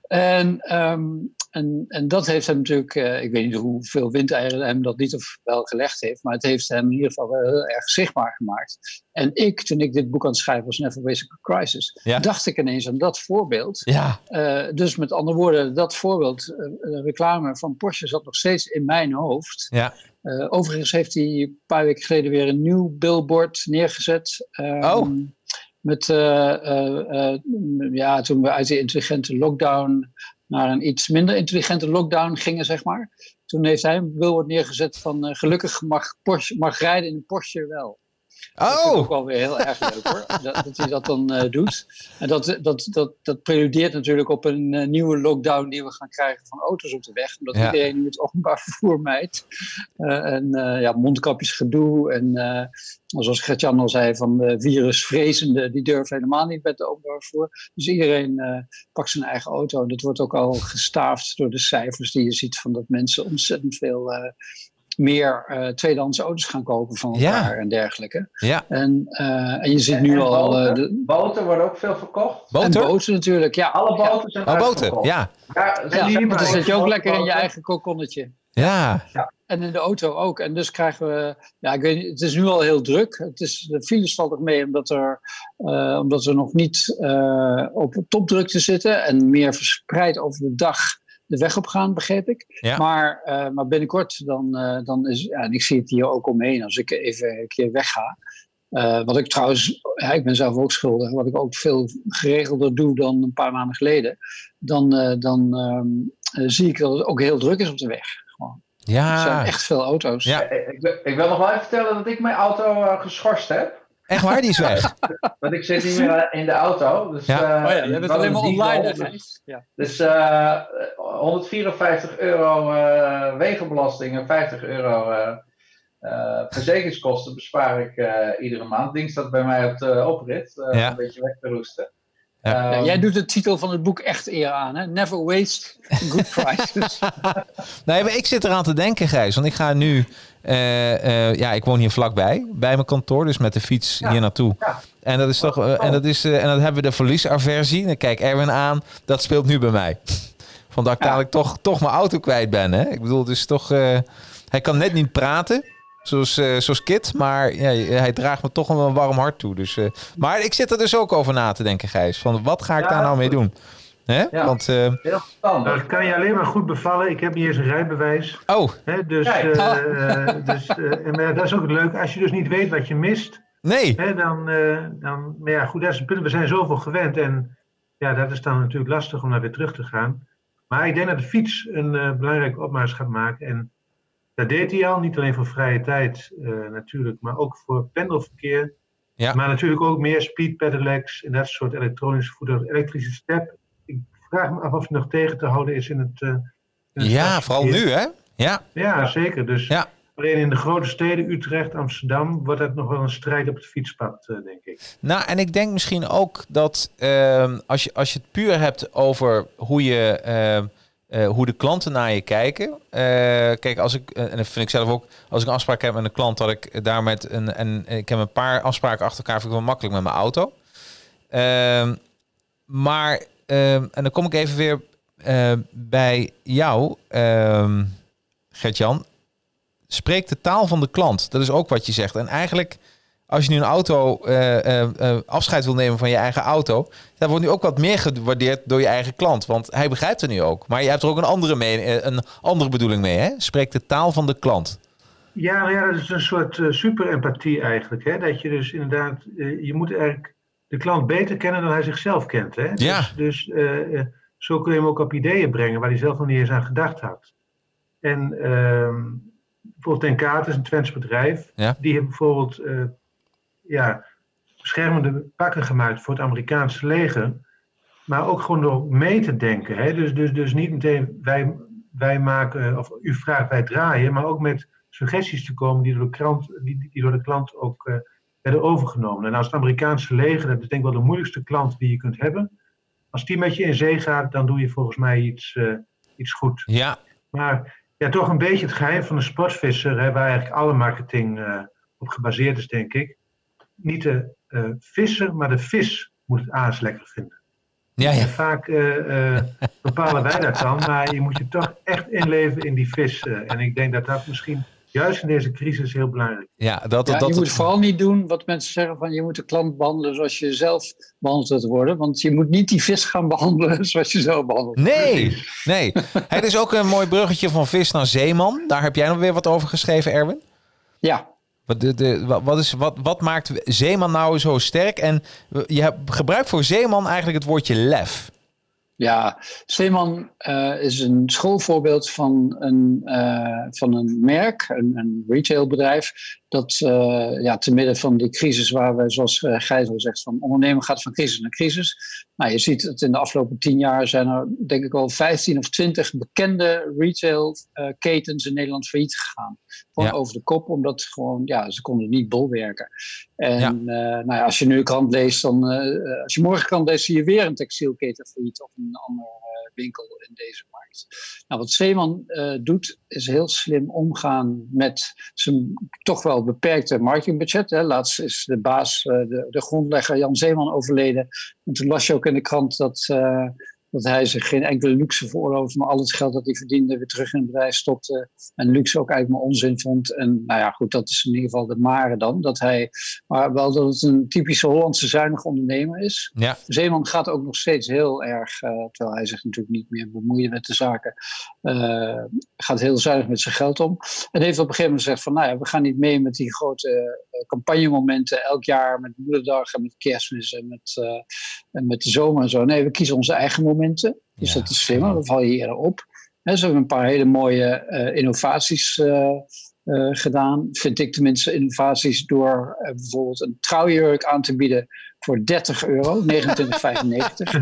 En, um, en, en dat heeft hem natuurlijk, uh, ik weet niet hoeveel windeieren hem dat niet of wel gelegd heeft, maar het heeft hem in ieder geval wel heel erg zichtbaar gemaakt. En ik, toen ik dit boek aan het schrijven was, Never Waste a Good Crisis, ja. dacht ik ineens aan dat voorbeeld. Ja. Uh, dus met andere woorden, dat voorbeeld, uh, de reclame van Porsche zat nog steeds in mijn hoofd. Ja. Uh, overigens heeft hij een paar weken geleden weer een nieuw billboard neergezet. Um, oh. Met, uh, uh, uh, ja, toen we uit die intelligente lockdown naar een iets minder intelligente lockdown gingen, zeg maar. Toen heeft hij een billboard neergezet van uh, gelukkig mag, Porsche, mag rijden in een Porsche wel. Oh. Dat vind ik ook wel weer heel erg leuk hoor, dat, dat hij dat dan uh, doet. En dat, dat, dat, dat preludeert natuurlijk op een uh, nieuwe lockdown die we gaan krijgen van auto's op de weg. Omdat ja. iedereen nu het openbaar vervoer mijdt. Uh, en uh, ja, mondkapjesgedoe en uh, zoals Gert-Jan al zei, van de virusvrezenden, die durven helemaal niet met de openbaar vervoer. Dus iedereen uh, pakt zijn eigen auto. En dat wordt ook al gestaafd door de cijfers die je ziet van dat mensen ontzettend veel... Uh, meer uh, tweedehands auto's gaan kopen van elkaar ja. en dergelijke. Ja. En, uh, en je ziet en, nu en al... Boten. Uh, de... boten worden ook veel verkocht. Boten? En boten natuurlijk, ja. Alle boten ja. zijn oh, boten, ja. Ja, ja, ja dan zit je ook lekker boten. In je eigen kokonnetje. Ja. ja. En in de auto ook. En dus krijgen we... Ja, ik weet niet, het is nu al heel druk. Het is, de files valt ook mee omdat er, uh, omdat er nog niet uh, op topdrukte zitten en meer verspreid over de dag... de weg op gaan, begreep ik. Ja. Maar, uh, maar binnenkort, dan, uh, dan is... Ja, en ik zie het hier ook omheen als ik even een keer wegga. Uh, wat ik trouwens... Ja, ik ben zelf ook schuldig. Wat ik ook veel geregelder doe dan een paar maanden geleden. Dan, uh, dan um, uh, zie ik dat het ook heel druk is op de weg. Gewoon. Ja. Er zijn echt veel auto's. Ja. Ik, ik wil nog wel even vertellen dat ik mijn auto uh, geschorst heb. Echt waar, die is weg. Want ik zit niet meer in de auto. Dus, ja. Uh, oh ja, je bent alleen maar online. Dus, ja. dus uh, honderdvierenvijftig euro uh, wegenbelasting en vijftig euro uh, uh, verzekeringskosten bespaar ik uh, iedere maand. Ding staat bij mij op de oprit. Uh, ja. Een beetje weg te roesten. Ja. Um, ja, jij doet de titel van het boek echt eer aan, hè? Never Waste a Good Crisis. Nee, maar ik zit eraan te denken, Gijs. Want ik ga nu... Uh, uh, ja, ik woon hier vlakbij, bij mijn kantoor. Dus met de fiets ja. hier naartoe. Ja. En dat is toch... Uh, en, dat is, uh, en dan hebben we de verliesaversie. Dan kijk Erwin aan. Dat speelt nu bij mij. Van dat ik ja. dadelijk toch, toch mijn auto kwijt ben, hè? Ik bedoel, dus toch... Uh, hij kan net niet praten... Zoals, uh, zoals Kit, maar ja, hij draagt me toch een warm hart toe. Dus, uh, maar ik zit er dus ook over na te denken, Gijs. Van wat ga ik ja, daar nou mee doen? Hè? Ja, want, uh, heel verstandig. Dat kan je alleen maar goed bevallen. Ik heb niet eens een rijbewijs. Oh. Hè, dus, uh, dus, uh, en, maar dat is ook leuk. Als je dus niet weet wat je mist. Nee. Hè, dan, uh, dan, maar ja, goed, dat is het punt. We zijn zoveel gewend. En ja, dat is dan natuurlijk lastig om daar weer terug te gaan. Maar ik denk dat de fiets een uh, belangrijke opmars gaat maken. En dat deed hij al, niet alleen voor vrije tijd uh, natuurlijk, maar ook voor pendelverkeer. Ja. Maar natuurlijk ook meer speed pedelecs en dat soort elektronische voertuigen. Elektrische step. Ik vraag me af of het nog tegen te houden is in het... Uh, in het ja, vooral nu hè? Ja, ja zeker. Dus ja. Alleen in de grote steden, Utrecht, Amsterdam, wordt dat nog wel een strijd op het fietspad, uh, denk ik. Nou, en ik denk misschien ook dat uh, als, je, als je het puur hebt over hoe je... Uh, Uh, hoe de klanten naar je kijken. Uh, kijk, als ik, uh, en dat vind ik zelf ook, als ik een afspraak heb met een klant, dat ik daar met een, en ik heb een paar afspraken achter elkaar, vind ik wel makkelijk met mijn auto. Uh, maar, uh, en dan kom ik even weer uh, bij jou, uh, Gert-Jan. Spreek de taal van de klant. Dat is ook wat je zegt. En eigenlijk, als je nu een auto uh, uh, uh, afscheid wil nemen van je eigen auto, dat wordt nu ook wat meer gewaardeerd door je eigen klant. Want hij begrijpt het nu ook. Maar je hebt er ook een andere, mee, een andere bedoeling mee, hè? Spreek de taal van de klant. Ja, nou ja, dat is een soort uh, superempathie eigenlijk. Hè? Dat je dus inderdaad, uh, je moet eigenlijk de klant beter kennen dan hij zichzelf kent. Hè? Ja. Dus, dus uh, zo kun je hem ook op ideeën brengen waar hij zelf nog niet eens aan gedacht had. En uh, bijvoorbeeld N K, is een Twents bedrijf. Ja. Die heeft bijvoorbeeld... Uh, ja, beschermende pakken gemaakt voor het Amerikaanse leger. Maar ook gewoon door mee te denken. Hè? Dus, dus, dus niet meteen wij, wij maken, of u vraagt, wij draaien. Maar ook met suggesties te komen die door de, krant, die, die door de klant ook uh, werden overgenomen. En als het Amerikaanse leger, dat is denk ik wel de moeilijkste klant die je kunt hebben. Als die met je in zee gaat, dan doe je volgens mij iets, uh, iets goed. Ja. Maar ja, toch een beetje het geheim van de sportvisser, hè, waar eigenlijk alle marketing uh, op gebaseerd is, denk ik. Niet de uh, visser, maar de vis moet het aas lekker vinden. Ja, ja. Vaak uh, uh, bepalen wij dat dan, maar je moet je toch echt inleven in die vis. Uh, en ik denk dat dat misschien juist in deze crisis heel belangrijk is. Ja, dat, ja, dat, je dat moet het... vooral niet doen wat mensen zeggen van je moet de klant behandelen zoals je zelf behandeld wordt. Want je moet niet die vis gaan behandelen zoals je zelf behandelt. Nee, nee. Het is ook een mooi bruggetje van vis naar Zeeman. Daar heb jij nog weer wat over geschreven, Erwin. Ja. Wat, de, de, wat, is, wat, wat maakt Zeeman nou zo sterk? En je gebruikt voor Zeeman eigenlijk het woordje lef. Ja, Zeeman uh, is een schoolvoorbeeld van een, uh, van een merk, een, een retailbedrijf, dat uh, ja, te midden van die crisis waar we, zoals Gijs al zegt, van ondernemen gaat van crisis naar crisis. Nou, je ziet het in de afgelopen tien jaar zijn er denk ik al vijftien of twintig bekende retailketens uh, in Nederland failliet gegaan. Gewoon ja. over de kop, omdat gewoon, ja, ze konden niet bolwerken. En ja. uh, nou ja, als je nu een krant leest, dan, uh, als je morgen krant leest, zie je weer een textielketen failliet of een andere winkel in deze markt. Nou, wat Zeeman uh, doet, is heel slim omgaan met zijn toch wel beperkte marketingbudget. Hè. Laatst is de baas, uh, de, de grondlegger Jan Zeeman overleden. En toen las je ook in de krant dat, uh, dat hij zich geen enkele luxe veroorloofde, maar al het geld dat hij verdiende weer terug in het bedrijf stopte. En luxe ook eigenlijk maar onzin vond. En nou ja, goed, dat is in ieder geval de mare dan. Dat hij, maar wel dat het een typische Hollandse zuinige ondernemer is. Ja. Zeeman gaat ook nog steeds heel erg, uh, terwijl hij zich natuurlijk niet meer bemoeien met de zaken, uh, gaat heel zuinig met zijn geld om. En heeft op een gegeven moment gezegd van, nou ja, we gaan niet mee met die grote uh, campagnemomenten elk jaar met Moederdag en met Kerstmis en met, uh, en met de zomer en zo. Nee, we kiezen onze eigen momenten. Dus ja, dat is slimmer, dat val je eerder op. He, ze hebben een paar hele mooie uh, innovaties uh, uh, gedaan. Vind ik tenminste innovaties door uh, bijvoorbeeld een trouwjurk aan te bieden voor dertig euro, negenentwintig vijfennegentig.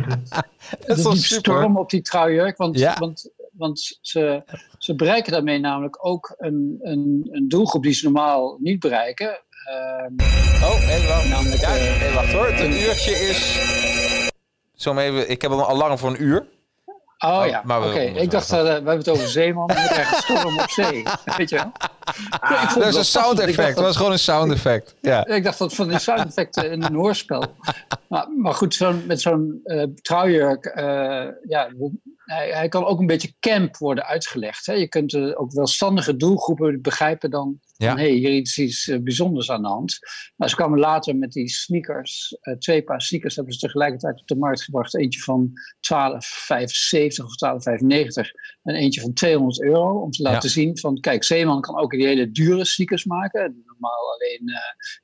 Dat is een storm op die trouwjurk, want, ja. want, want ze, ze bereiken daarmee namelijk ook een, een, een doelgroep die ze normaal niet bereiken. Uh, oh, even wacht, namelijk, ja, even wacht hoor, het een uurtje is... Zo even, ik heb al een alarm voor een uur. Oh ja, oké. Okay. Ik dacht, uh, we hebben het over Zeeman. We krijgen een storm op zee. Weet je wel? Ah, dat is een sound effect. Dat was gewoon een sound effect. Ja. Ik dacht dat van die sound effecten in een hoorspel. Maar, maar goed, zo'n, met zo'n uh, trouwjurk... Uh, ja, hij, hij kan ook een beetje camp worden uitgelegd. Hè? Je kunt uh, ook welstandige doelgroepen begrijpen dan... Ja. Van, hey, hier is iets uh, bijzonders aan de hand. Maar ze kwamen later met die sneakers. Uh, twee paar sneakers hebben ze tegelijkertijd op de markt gebracht. Eentje van twaalf vijfenzeventig of twaalf vijfennegentig. En eentje van tweehonderd euro. Om te laten ja. zien van, kijk, Zeeman kan ook die hele dure sneakers maken. Normaal alleen uh,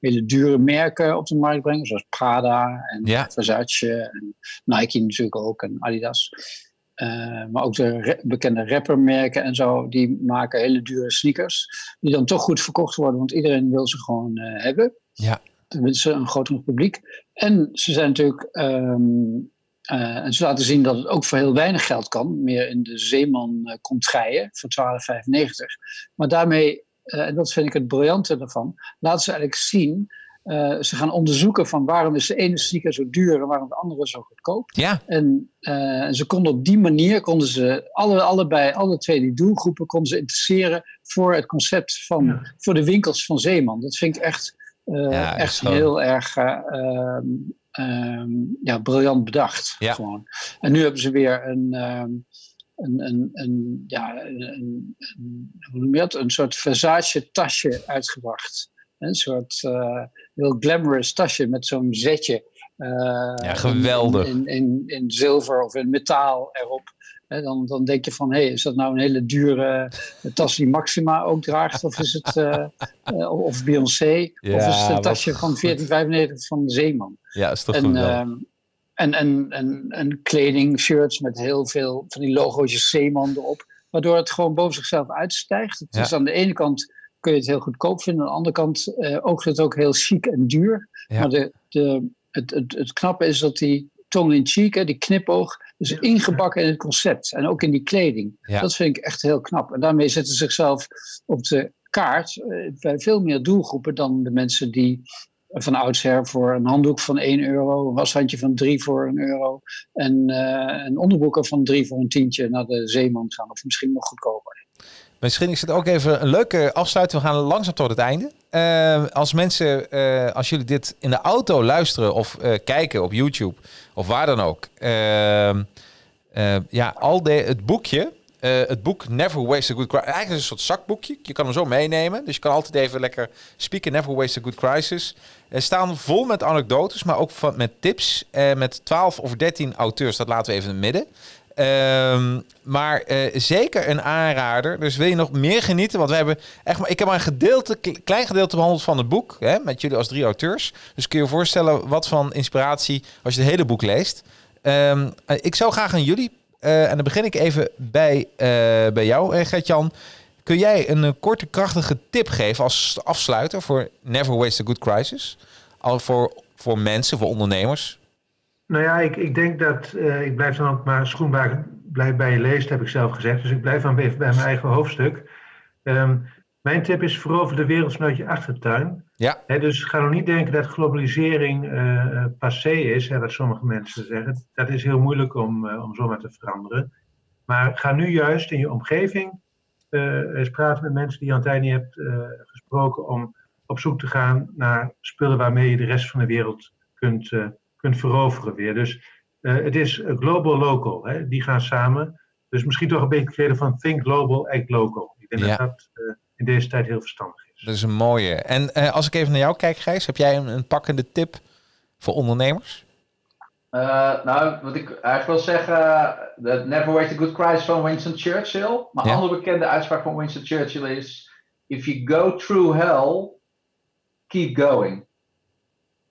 hele dure merken op de markt brengen. Zoals Prada en ja. Versace en Nike natuurlijk ook en Adidas. Uh, maar ook de ra- bekende rappermerken en zo, die maken hele dure sneakers. Die dan toch goed verkocht worden, want iedereen wil ze gewoon uh, hebben. Ja. Tenminste, een groot genoeg publiek. En ze zijn natuurlijk... Um, uh, en ze laten zien dat het ook voor heel weinig geld kan. Meer in de Zeeman uh, contraien voor twaalf vijfennegentig. Maar daarmee, uh, en dat vind ik het briljante daarvan, laten ze eigenlijk zien... Uh, ze gaan onderzoeken van waarom is de ene sneaker zo duur en waarom de andere zo goedkoop. Ja. En uh, ze konden op die manier, konden ze alle, allebei, alle twee die doelgroepen, konden ze interesseren voor het concept van, ja. voor de winkels van Zeeman. Dat vind ik echt, uh, ja, echt heel erg uh, um, um, ja, briljant bedacht. Ja. Gewoon. En nu hebben ze weer een... Um, Een, een, een, ja, een, een, hoe noem je dat? Een soort Versace tasje uitgebracht. Een soort uh, heel glamorous tasje met zo'n zetje. Uh, ja, geweldig. In, in, in, in zilver of in metaal erop. He, dan, dan denk je van, hé, hey, is dat nou een hele dure tas die Maxima ook draagt? Of is het uh, uh, of Beyoncé? Ja, of is het een tasje van veertien vijfennegentig van Zeeman? Ja, is toch goed. En, en, en, en kleding, shirts met heel veel van die logootjes Zeeman erop. Waardoor het gewoon boven zichzelf uitstijgt. Dus ja. aan de ene kant kun je het heel goedkoop vinden. Aan de andere kant eh, oogt het ook heel chic en duur. Ja. Maar de, de, het, het, het knappe is dat die tong in cheek, hè, die knipoog, is ingebakken in het concept. En ook in die kleding. Ja. Dat vind ik echt heel knap. En daarmee zetten ze zichzelf op de kaart bij veel meer doelgroepen dan de mensen die van oudsher voor een handdoek van één euro, een washandje van drie voor een euro en uh, een onderbroeken van drie voor een tientje naar de Zeeman gaan, of misschien nog goedkoper. Misschien is het ook even een leuke afsluiting. We gaan langzaam tot het einde. Uh, als mensen, uh, als jullie dit in de auto luisteren of uh, kijken op YouTube of waar dan ook. Uh, uh, ja, al de, het boekje, uh, het boek Never Waste a Good Crisis. Eigenlijk een soort zakboekje. Je kan hem zo meenemen. Dus je kan altijd even lekker spieken. Never Waste a Good Crisis. Uh, staan vol met anekdotes, maar ook van, met tips. Uh, met twaalf of dertien auteurs. Dat laten we even in het midden. Um, maar uh, zeker een aanrader. Dus wil je nog meer genieten? Want we hebben echt maar, ik heb maar een gedeelte, klein gedeelte behandeld van het boek. Hè, met jullie als drie auteurs. Dus kun je je voorstellen wat van inspiratie als je het hele boek leest. Um, ik zou graag aan jullie. Uh, en dan begin ik even bij, uh, bij jou, Gert-Jan. Kun jij een, een korte, krachtige tip geven als afsluiter voor Never Waste a Good Crisis? Al voor, voor mensen, voor ondernemers. Nou ja, ik, ik denk dat, uh, ik blijf dan ook maar schoenbaken, blijf bij je leest, heb ik zelf gezegd. Dus ik blijf dan even bij mijn eigen hoofdstuk. Um, mijn tip is verover de wereld vanuit je achtertuin. Ja. He, dus ga nog niet denken dat globalisering uh, passé is, hè, wat sommige mensen zeggen. Dat is heel moeilijk om, uh, om zomaar te veranderen. Maar ga nu juist in je omgeving uh, eens praten met mensen die je aan het einde hebt uh, gesproken, om op zoek te gaan naar spullen waarmee je de rest van de wereld kunt uh, kunt veroveren weer. Dus uh, het is global local. Hè? Die gaan samen. Dus misschien toch een beetje creëren van think global, act local. Ik denk ja. dat dat uh, in deze tijd heel verstandig is. Dat is een mooie. En uh, als ik even naar jou kijk, Gijs, heb jij een, een pakkende tip voor ondernemers? Uh, nou, wat ik eigenlijk wil zeggen, that never waste a good crisis van Winston Churchill. Maar een ja. andere bekende uitspraak van Winston Churchill is, if you go through hell, keep going.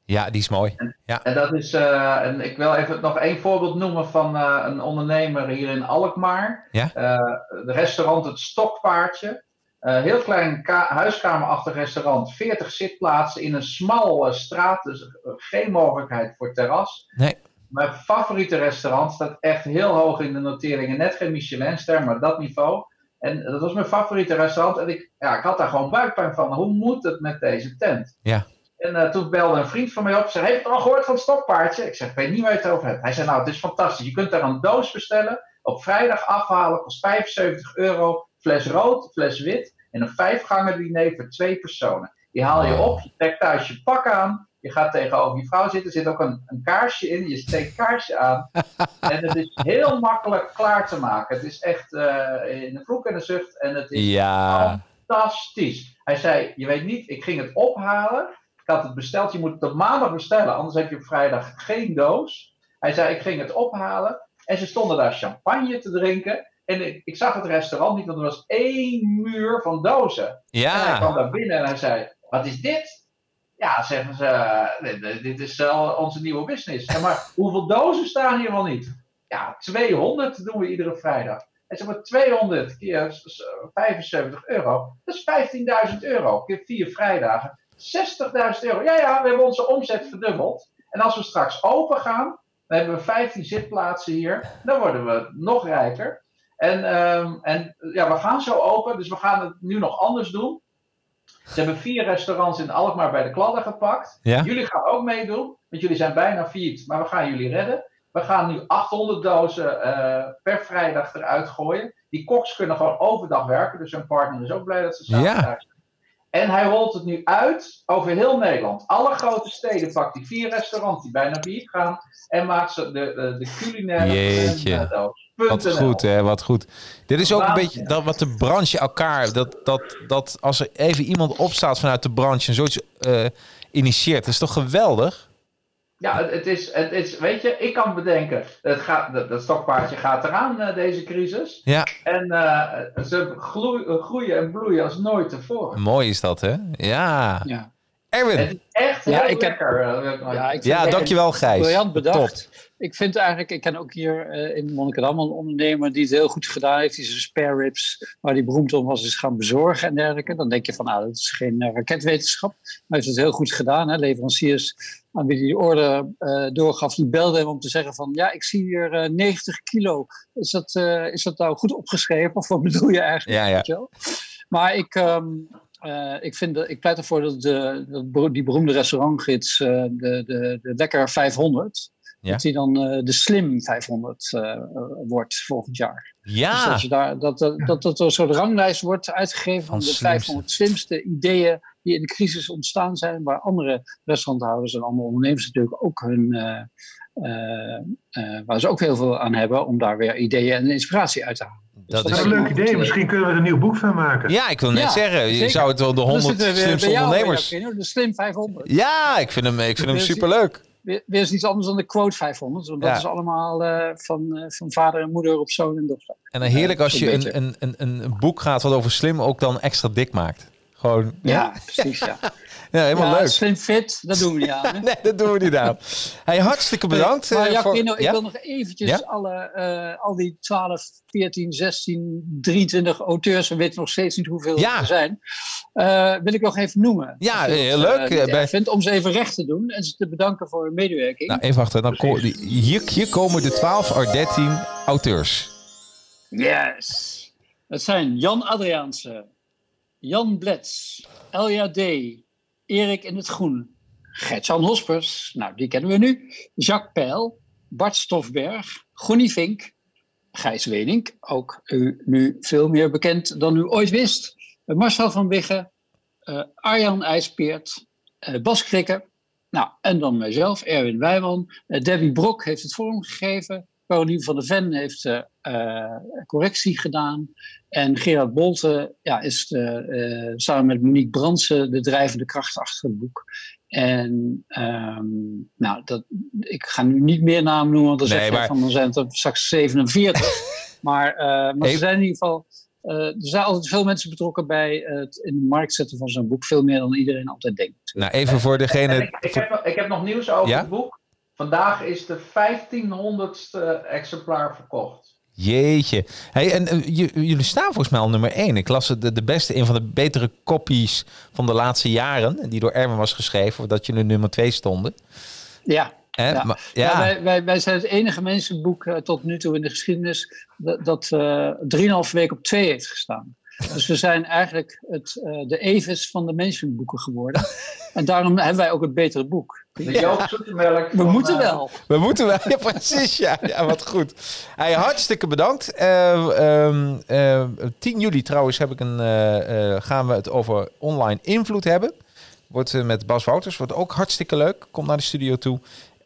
Ja, die is mooi. En, ja. en dat is, uh, en ik wil even nog één voorbeeld noemen van uh, een ondernemer hier in Alkmaar. Ja? Uh, de restaurant Het Stokpaardje. Uh, heel klein ka- huiskamerachtig restaurant. veertig zitplaatsen in een smal uh, straat. Dus uh, geen mogelijkheid voor terras. Nee. Mijn favoriete restaurant staat echt heel hoog in de noteringen. Net geen Michelinster, maar dat niveau. En dat was mijn favoriete restaurant. En ik, ja, ik had daar gewoon buikpijn van. Hoe moet het met deze tent? Ja. En uh, toen belde een vriend van mij op. Zei, heeft het al gehoord van het Stokpaardje? Ik zeg, ik weet niet waar je het over hebt. Hij zei, nou, het is fantastisch. Je kunt daar een doos bestellen. Op vrijdag afhalen. Kost vijfenzeventig euro. Fles rood, fles wit. En een vijfgangen diner voor twee personen. Die haal je op. Je trekt thuis je pak aan. Je gaat tegenover je vrouw zitten. Er zit ook een, een kaarsje in. Je steekt kaarsje aan. En het is heel makkelijk klaar te maken. Het is echt uh, in de vloek en de zucht. En het is ja. fantastisch. Hij zei, je weet niet, ik ging het ophalen. Ik had het besteld, je moet het op maandag bestellen, anders heb je op vrijdag geen doos. Hij zei, ik ging het ophalen en ze stonden daar champagne te drinken. En ik, ik zag het restaurant niet, want er was één muur van dozen. Ja. En hij kwam daar binnen en hij zei, wat is dit? Ja, zeggen ze, dit is uh, onze nieuwe business. En maar hoeveel dozen staan hier wel niet? Ja, tweehonderd doen we iedere vrijdag. En ze hebben tweehonderd keer vijfenzeventig euro, dat is vijftienduizend euro, keer vier vrijdagen. zestigduizend euro. Ja, ja, we hebben onze omzet verdubbeld. En als we straks open gaan, dan hebben we vijftien zitplaatsen hier. Dan worden we nog rijker. En, um, en ja, we gaan zo open, dus we gaan het nu nog anders doen. Ze hebben vier restaurants in Alkmaar bij de kladden gepakt. Ja? Jullie gaan ook meedoen, want jullie zijn bijna failliet. Maar we gaan jullie redden. We gaan nu achthonderd dozen uh, per vrijdag eruit gooien. Die koks kunnen gewoon overdag werken. Dus hun partner is ook blij dat ze samen ja. zijn. En hij rolt het nu uit over heel Nederland. Alle grote steden pakt die vier restaurants die bijna bier gaan. En maakt ze de, de, de culinaire... Jeetje, wat goed hè, wat goed. Dit is ook een beetje dat, wat de branche elkaar... Dat, dat, dat als er even iemand opstaat vanuit de branche en zoiets uh, initieert. Dat is toch geweldig? Ja, het is, het is, weet je, ik kan bedenken, het gaat, dat, dat stokpaardje gaat eraan, uh, deze crisis. Ja. En uh, ze gloe, groeien en bloeien als nooit tevoren. Mooi is dat, hè? Ja. ja. Erwin. Het is echt heel ja, ik lekker. Heb, uh, ja, ik ja dankjewel Gijs. Briljant bedacht. Top. Ik vind eigenlijk, ik ken ook hier uh, in Monnickendam een ondernemer die het heel goed gedaan heeft. Die zijn spare ribs, waar die beroemd om was, is gaan bezorgen en dergelijke. Dan denk je van, nou, dat is geen uh, raketwetenschap. Maar hij heeft het heel goed gedaan. Hè? Leveranciers aan wie die order uh, doorgaf, die belden hem om te zeggen van, ja, ik zie hier uh, negentig kilo. Is dat, uh, is dat nou goed opgeschreven? Of wat bedoel je eigenlijk? Ja, ja. Maar ik... Um, Uh, ik, vind de, ik pleit ervoor dat, de, dat die beroemde restaurantgids, uh, de, de, de Lekker vijfhonderd, ja. dat die dan uh, de Slim vijfhonderd uh, wordt volgend jaar. Ja. Dus dat, daar, dat, dat, dat, dat er een soort ranglijst wordt uitgegeven van de slimste. vijfhonderd slimste ideeën die in de crisis ontstaan zijn, waar andere restauranthouders en andere ondernemers natuurlijk ook hun... Uh, Uh, uh, waar ze ook heel veel aan hebben om daar weer ideeën en inspiratie uit te halen. Dat, dus dat is een leuk idee. idee. Misschien kunnen we er een nieuw boek van maken. Ja, ik wil net ja, zeggen. Zeker. Je zou het wel de honderd slimste ondernemers... Jou, de Slim vijfhonderd. Ja, ik vind hem, ik vind hem superleuk. Weer, weer is iets anders dan de Quote vijfhonderd. Want ja. dat is allemaal uh, van, uh, van vader en moeder op zoon en dochter. En dan heerlijk als je een, een, een, een boek gaat wat over slim ook dan extra dik maakt. Gewoon, ja, ja, precies, ja. Ja, helemaal ja, leuk. Slim fit, dat doen we niet aan. Hè? Nee, dat doen we niet aan. Hey, hartstikke bedankt. Nee, maar uh, voor... Pino, ik ja? wil nog eventjes ja? alle, uh, al die twaalf, veertien, zestien, drieëntwintig auteurs, we weten nog steeds niet hoeveel ja. er zijn, uh, wil ik nog even noemen. Ja, heel het, leuk. Uh, Bij... vindt, om ze even recht te doen en ze te bedanken voor hun medewerking. Nou, even wachten. Dan kom, hier, hier komen de twaalf à dertien auteurs. Yes. Dat zijn Jan Adriaanse, Jan Blets, Elja D., Erik in het Groen, Gert-Jan Hospers, nou die kennen we nu, Jacques Peil, Bart Stofberg, Gonnie Vink, Gijs Wenink, ook u nu veel meer bekend dan u ooit wist, Marcel van Wiggen, uh, Arjan IJspeert, uh, Bas Krikke, nou en dan mijzelf, Erwin Wijman, uh, Debbie Brok heeft het vorm gegeven, Caroline van der Ven heeft uh, uh, correctie gedaan. En Gerard Bolten ja, is de, uh, samen met Monique Brandsen de drijvende kracht achter het boek. En um, nou, dat, ik ga nu niet meer namen noemen, want dan nee, zeg maar... van, dan zijn het er straks zevenenveertig. maar uh, maar hey. ze zijn in ieder geval, uh, er zijn altijd veel mensen betrokken bij het in de markt zetten van zo'n boek. Veel meer dan iedereen altijd denkt. Nou, even voor degene... En, en ik, ik, heb, ik heb nog nieuws over ja? het boek. Vandaag is de vijftienhonderdste exemplaar verkocht. Jeetje. Hey, en uh, j- jullie staan volgens mij al nummer één. Ik las de, de beste, een van de betere kopies van de laatste jaren, die door Erwin was geschreven, dat jullie nummer twee stonden. Ja. Eh, ja. Maar, ja. ja wij, wij, wij zijn het enige mensenboek uh, tot nu toe in de geschiedenis dat, dat uh, drieënhalf week op twee heeft gestaan. Dus we zijn eigenlijk het, uh, de Evis van de mensenboeken geworden. En daarom hebben wij ook het betere boek. De ja. We van, moeten uh... wel. We moeten wel, ja, precies. Ja, ja wat goed. Hey, hartstikke bedankt. Uh, um, uh, tien juli trouwens heb ik een, uh, uh, gaan we het over online invloed hebben. Wordt uh, met Bas Wouters. Wordt ook hartstikke leuk. Kom naar de studio toe.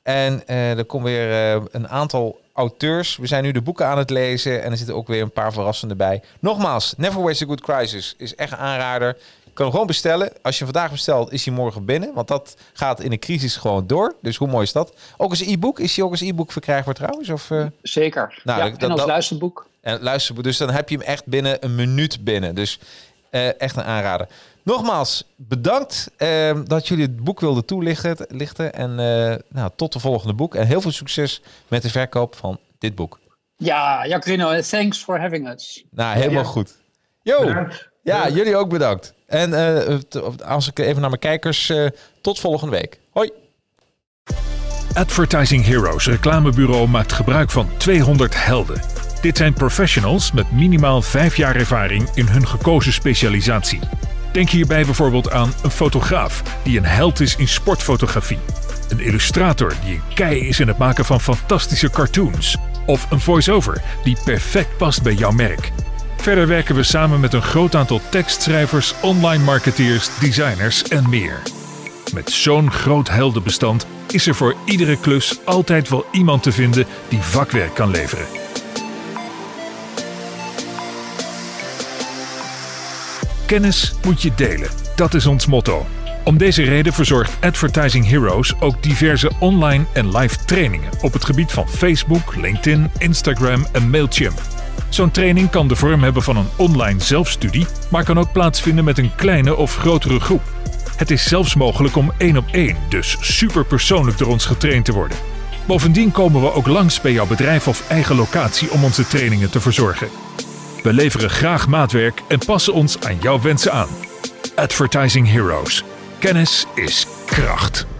En uh, er komt weer uh, een aantal auteurs. We zijn nu de boeken aan het lezen en er zitten ook weer een paar verrassenden bij. Nogmaals, Never Waste a Good Crisis is echt een aanrader. Je kan hem gewoon bestellen. Als je vandaag bestelt, is hij morgen binnen. Want dat gaat in de crisis gewoon door. Dus hoe mooi is dat? Ook als e-book. Is hij ook als e-book verkrijgbaar trouwens? Of, uh... Zeker. Nou, ja, dat, en als dat, luisterboek. En luisterboek. Dus dan heb je hem echt binnen een minuut binnen. Dus uh, echt een aanrader. Nogmaals, bedankt uh, dat jullie het boek wilden toelichten. En uh, nou, tot de volgende boek. En heel veel succes met de verkoop van dit boek. Ja, Jacarino, thanks for having us. Nou, helemaal ja. goed. Yo. Bedankt. Ja, bedankt. Jullie ook bedankt. En uh, als ik even naar mijn kijkers, uh, tot volgende week. Hoi. Advertising Heroes reclamebureau maakt gebruik van tweehonderd helden. Dit zijn professionals met minimaal vijf jaar ervaring in hun gekozen specialisatie. Denk hierbij bijvoorbeeld aan een fotograaf die een held is in sportfotografie. Een illustrator die een kei is in het maken van fantastische cartoons. Of een voice-over die perfect past bij jouw merk. Verder werken we samen met een groot aantal tekstschrijvers, online marketeers, designers en meer. Met zo'n groot heldenbestand is er voor iedere klus altijd wel iemand te vinden die vakwerk kan leveren. Kennis moet je delen, dat is ons motto. Om deze reden verzorgt Advertising Heroes ook diverse online en live trainingen op het gebied van Facebook, LinkedIn, Instagram en Mailchimp. Zo'n training kan de vorm hebben van een online zelfstudie, maar kan ook plaatsvinden met een kleine of grotere groep. Het is zelfs mogelijk om één op één, dus superpersoonlijk door ons getraind te worden. Bovendien komen we ook langs bij jouw bedrijf of eigen locatie om onze trainingen te verzorgen. We leveren graag maatwerk en passen ons aan jouw wensen aan. Advertising Heroes. Kennis is kracht.